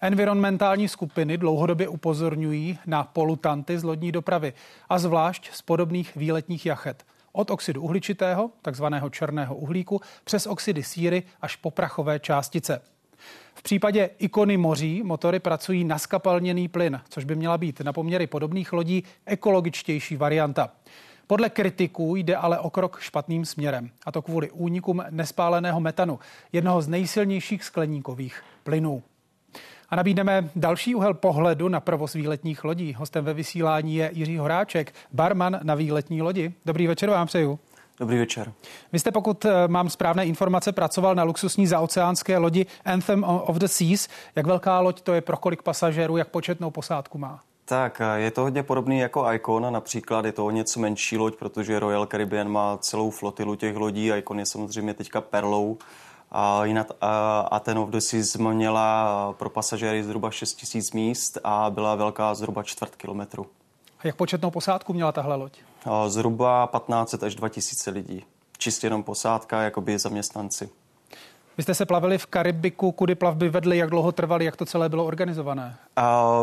Environmentální skupiny dlouhodobě upozorňují na polutanty z lodní dopravy a zvlášť z podobných výletních jachet. Od oxidu uhličitého, takzvaného černého uhlíku, přes oxidy síry až po prachové částice. V případě ikony moří motory pracují na skapalněný plyn, což by měla být na poměry podobných lodí ekologičtější varianta. Podle kritiků jde ale o krok špatným směrem, a to kvůli únikům nespáleného metanu, jednoho z nejsilnějších skleníkových plynů. A nabídneme další úhel pohledu na provoz výletních lodí. Hostem ve vysílání je Jiří Horáček, barman na výletní lodi. Dobrý večer vám přeju. Dobrý večer. Vy jste, pokud mám správné informace, pracoval na luxusní zaoceánské lodi Anthem of the Seas. Jak velká loď to je, pro kolik pasažérů, jak početnou posádku má? Tak, je to hodně podobný jako Icon, například je to o něco menší loď, protože Royal Caribbean má celou flotilu těch lodí, Icon je samozřejmě teďka perlou a jinak Anthem of the Seas měla pro pasažéry zhruba 6 000 míst a byla velká zhruba 1/4 kilometru. A jak početnou posádku měla tahle loď? Zhruba 1500 až 2000 lidí. Čistě jenom posádka, jakoby zaměstnanci. Vy jste se plavili v Karibiku, kudy plavby vedly, jak dlouho trvaly, jak to celé bylo organizované?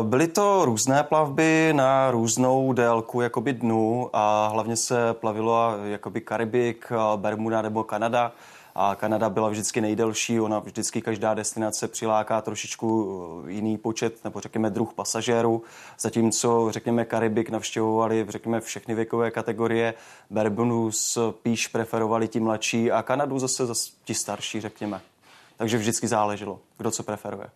Byly to různé plavby na různou délku jakoby dnů a hlavně se plavilo jakoby Karibik, Bermuda nebo Kanada. a Kanada byla vždycky nejdelší, ona vždycky každá destinace přiláká trošičku jiný počet, nebo řekněme druh pasažérů, zatímco řekněme Karibik navštěvovali řekněme všechny věkové kategorie, Bermudu spíš preferovali ti mladší a Kanadu zase ti starší, řekněme. Takže vždycky záleželo, kdo co preferuje.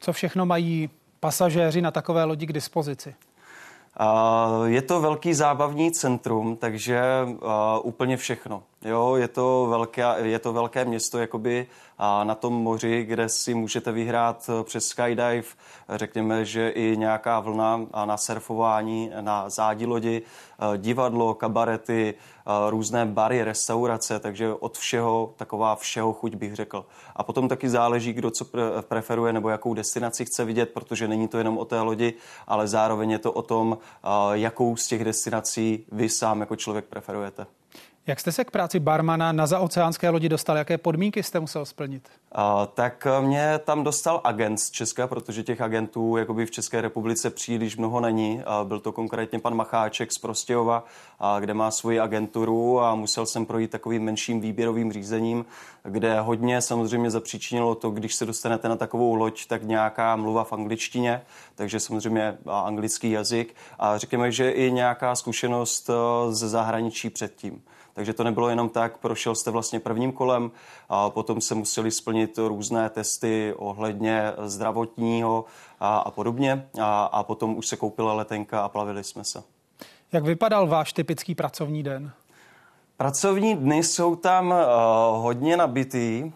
Co všechno mají pasažéři na takové lodi k dispozici? Je to velký zábavní centrum, takže úplně všechno. Jo, je to velké město jakoby na tom moři, kde si můžete vyhrát přes skydive, řekněme, že i nějaká vlna na surfování, na zádi lodi, divadlo, kabarety, různé bary, restaurace, takže od všeho, taková všeho chuť bych řekl. A potom taky záleží, kdo co preferuje nebo jakou destinaci chce vidět, protože není to jenom o té lodi, ale zároveň je to o tom, jakou z těch destinací vy sám jako člověk preferujete. Jak jste se k práci barmana na zaoceánské lodi dostal? Jaké podmínky jste musel splnit? Tak mě tam dostal agent z Česka, protože těch agentů jakoby v České republice příliš mnoho není. Byl to konkrétně pan Macháček z Prostějova, kde má svoji agenturu a musel jsem projít takovým menším výběrovým řízením, kde hodně samozřejmě zapříčinilo to, když se dostanete na takovou loď, tak nějaká mluva v angličtině, takže samozřejmě anglický jazyk a řekněme, že i nějaká zkušenost ze zahraničí předtím. Takže to nebylo jenom tak, prošel jste vlastně prvním kolem a potom se museli splnit různé testy ohledně zdravotního a podobně a potom už se koupila letenka a plavili jsme se. Jak vypadal váš typický pracovní den? Pracovní dny jsou tam hodně nabitý,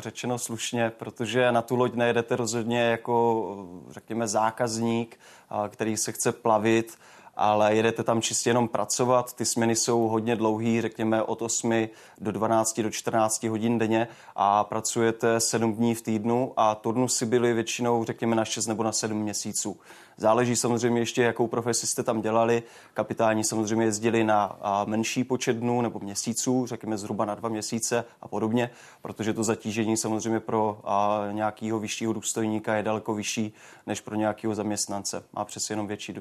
řečeno slušně, protože na tu loď nejedete rozhodně jako, řekněme, zákazník, který se chce plavit, ale jedete tam čistě jenom pracovat. Ty směny jsou hodně dlouhý, řekněme od 8 do 12 do 14 hodin denně a pracujete 7 dní v týdnu a turnusy byly většinou, řekněme, na 6 nebo na 7 měsíců. Záleží samozřejmě ještě, jakou profesi jste tam dělali. Kapitáni samozřejmě jezdili na menší počet dnů nebo měsíců, řekněme zhruba na 2 měsíce a podobně, protože to zatížení samozřejmě pro nějakého vyššího důstojníka je daleko vyšší než pro nějakého zaměstnance. Má přece jenom větší,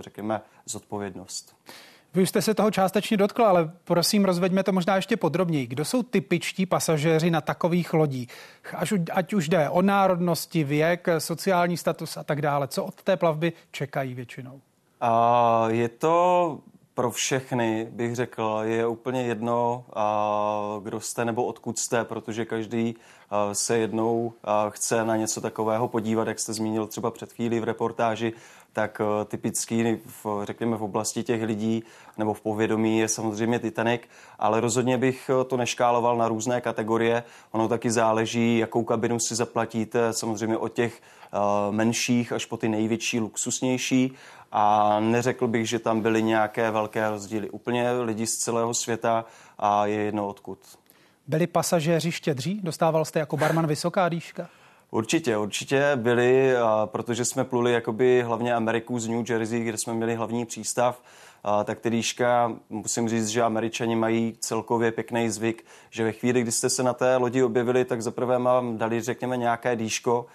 řekněme, zodpovědnost. Vy už jste se toho částečně dotkl, ale prosím, rozveďme to možná ještě podrobněji. Kdo jsou typičtí pasažéři na takových lodích? Ať už jde o národnosti, věk, sociální status a tak dále. Co od té plavby čekají většinou? Je to pro všechny, bych řekl. Je úplně jedno, kdo jste nebo odkud jste, protože každý se jednou chce na něco takového podívat, jak jste zmínil třeba před chvílí v reportáži, tak typický, řekněme, v oblasti těch lidí nebo v povědomí je samozřejmě Titanic, ale rozhodně bych to neškáloval na různé kategorie. Ono taky záleží, jakou kabinu si zaplatíte, samozřejmě od těch menších až po ty největší, luxusnější. A neřekl bych, že tam byly nějaké velké rozdíly. Úplně lidi z celého světa a je jedno odkud. Byli pasažéři štědří? Dostával jste jako barman vysoká dýška? Určitě byli, protože jsme pluli jakoby hlavně Ameriku z New Jersey, kde jsme měli hlavní přístav, tak ty dýška, musím říct, že Američani mají celkově pěkný zvyk, že ve chvíli, kdy jste se na té lodi objevili, tak zaprvé vám dali, řekněme, nějaké dýško,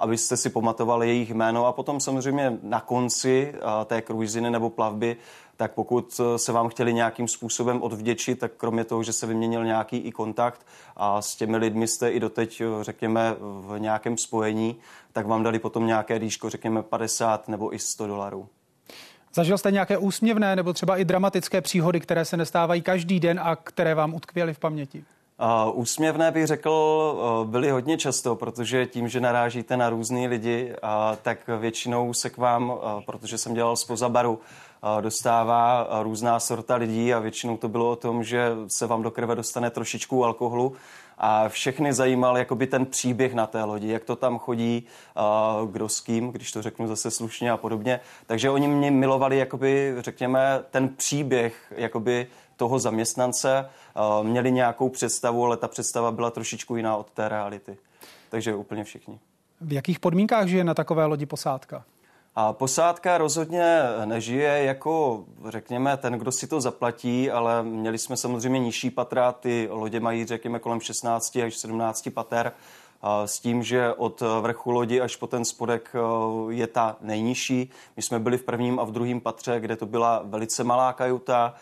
abyste si pamatovali jejich jméno a potom samozřejmě na konci té kruiziny nebo plavby, tak pokud se vám chtěli nějakým způsobem odvděčit, tak kromě toho, že se vyměnil nějaký i kontakt a s těmi lidmi jste i doteď, řekněme, v nějakém spojení, tak vám dali potom nějaké dýško, řekněme $50 nebo i $100. Zažil jste nějaké úsměvné nebo třeba i dramatické příhody, které se nestávají každý den a které vám utkvěly v paměti? Úsměvné bych řekl, byly hodně často, protože tím, že narážíte na různý lidi, tak většinou se k vám, protože jsem dělal zpoza baru, dostává různá sorta lidí a většinou to bylo o tom, že se vám do krve dostane trošičku alkoholu a všechny zajímal jakoby ten příběh na té lodi, jak to tam chodí, kdo s kým, když to řeknu zase slušně a podobně. Takže oni mě milovali jakoby, řekněme, ten příběh jakoby toho zaměstnance, měli nějakou představu, ale ta představa byla trošičku jiná od té reality. Takže úplně všichni. V jakých podmínkách žije na takové lodi posádka? A posádka rozhodně nežije jako, řekněme, ten, kdo si to zaplatí, ale měli jsme samozřejmě nižší patra, ty lodě mají, řekněme, kolem 16 až 17 pater, s tím, že od vrchu lodi až po ten spodek je ta nejnižší. My jsme byli v prvním a v druhém patře, kde to byla velice malá kajuta,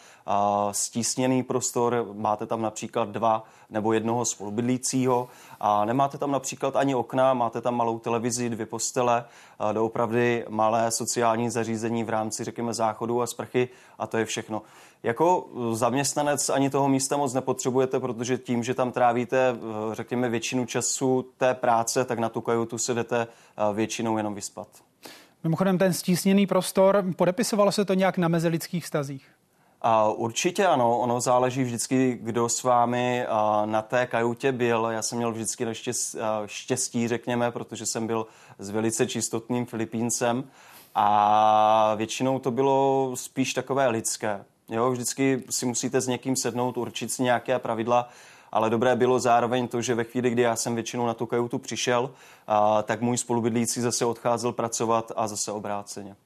stísněný prostor, máte tam například dva nebo jednoho spolubydlícího a nemáte tam například ani okna, máte tam malou televizi, dvě postele, doopravdy malé sociální zařízení v rámci, řekněme, záchodu a sprchy a to je všechno. Jako zaměstnanec ani toho místa moc nepotřebujete, protože tím, že tam trávíte, řekněme, většinu času té práce, tak na tu kajutu se jdete většinou jenom vyspat. Mimochodem ten stísněný prostor, podepisovalo se to nějak na mezilidských vztazích? Určitě ano, ono záleží vždycky, kdo s vámi na té kajutě byl. Já jsem měl vždycky štěstí, řekněme, protože jsem byl s velice čistotným Filipíncem a většinou to bylo spíš takové lidské. Jo, vždycky si musíte s někým sednout, určit si nějaké pravidla, ale dobré bylo zároveň to, že ve chvíli, kdy já jsem většinou na tu kajutu přišel, tak můj spolubydlící zase odcházel pracovat a zase obráceně.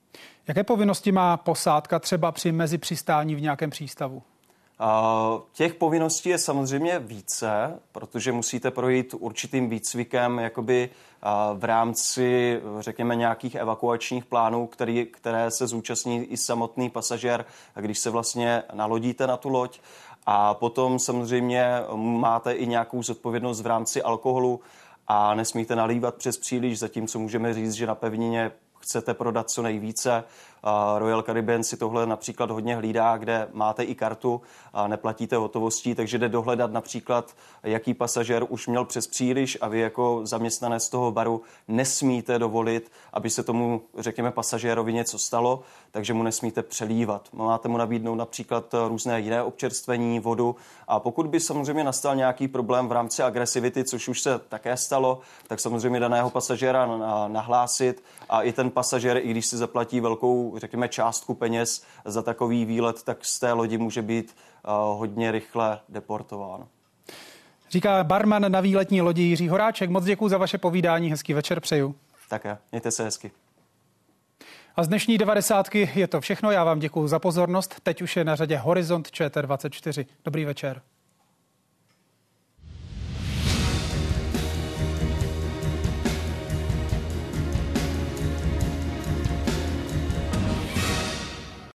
Jaké povinnosti má posádka třeba při mezipřistání v nějakém přístavu? Těch povinností je samozřejmě více, protože musíte projít určitým výcvikem jakoby v rámci, řekněme, nějakých evakuačních plánů, které se zúčastní i samotný pasažér, když se vlastně nalodíte na tu loď. A potom samozřejmě máte i nějakou zodpovědnost v rámci alkoholu a nesmíte nalívat přes příliš, zatímco můžeme říct, že na pevnině chcete prodat co nejvíce. Royal Caribbean si tohle například hodně hlídá, kde máte i kartu, neplatíte hotovostí, takže jde dohledat například, jaký pasažér už měl přes příliš a vy jako zaměstnanec toho baru nesmíte dovolit, aby se tomu, řekněme, pasažérovi něco stalo, takže mu nesmíte přelívat. Máte mu nabídnout například různé jiné občerstvení, vodu a pokud by samozřejmě nastal nějaký problém v rámci agresivity, což už se také stalo, tak samozřejmě daného pasažéra nahlásit a i ten pasažér, i když si zaplatí velkou, řekněme, částku peněz za takový výlet, tak z té lodi může být hodně rychle deportován. Říká barman na výletní lodi Jiří Horáček. Moc děkuji za vaše povídání, hezký večer přeju. Také, mějte se hezky. A z dnešní 90. je to všechno, já vám děkuji za pozornost. Teď už je na řadě Horizont ČT24. Dobrý večer.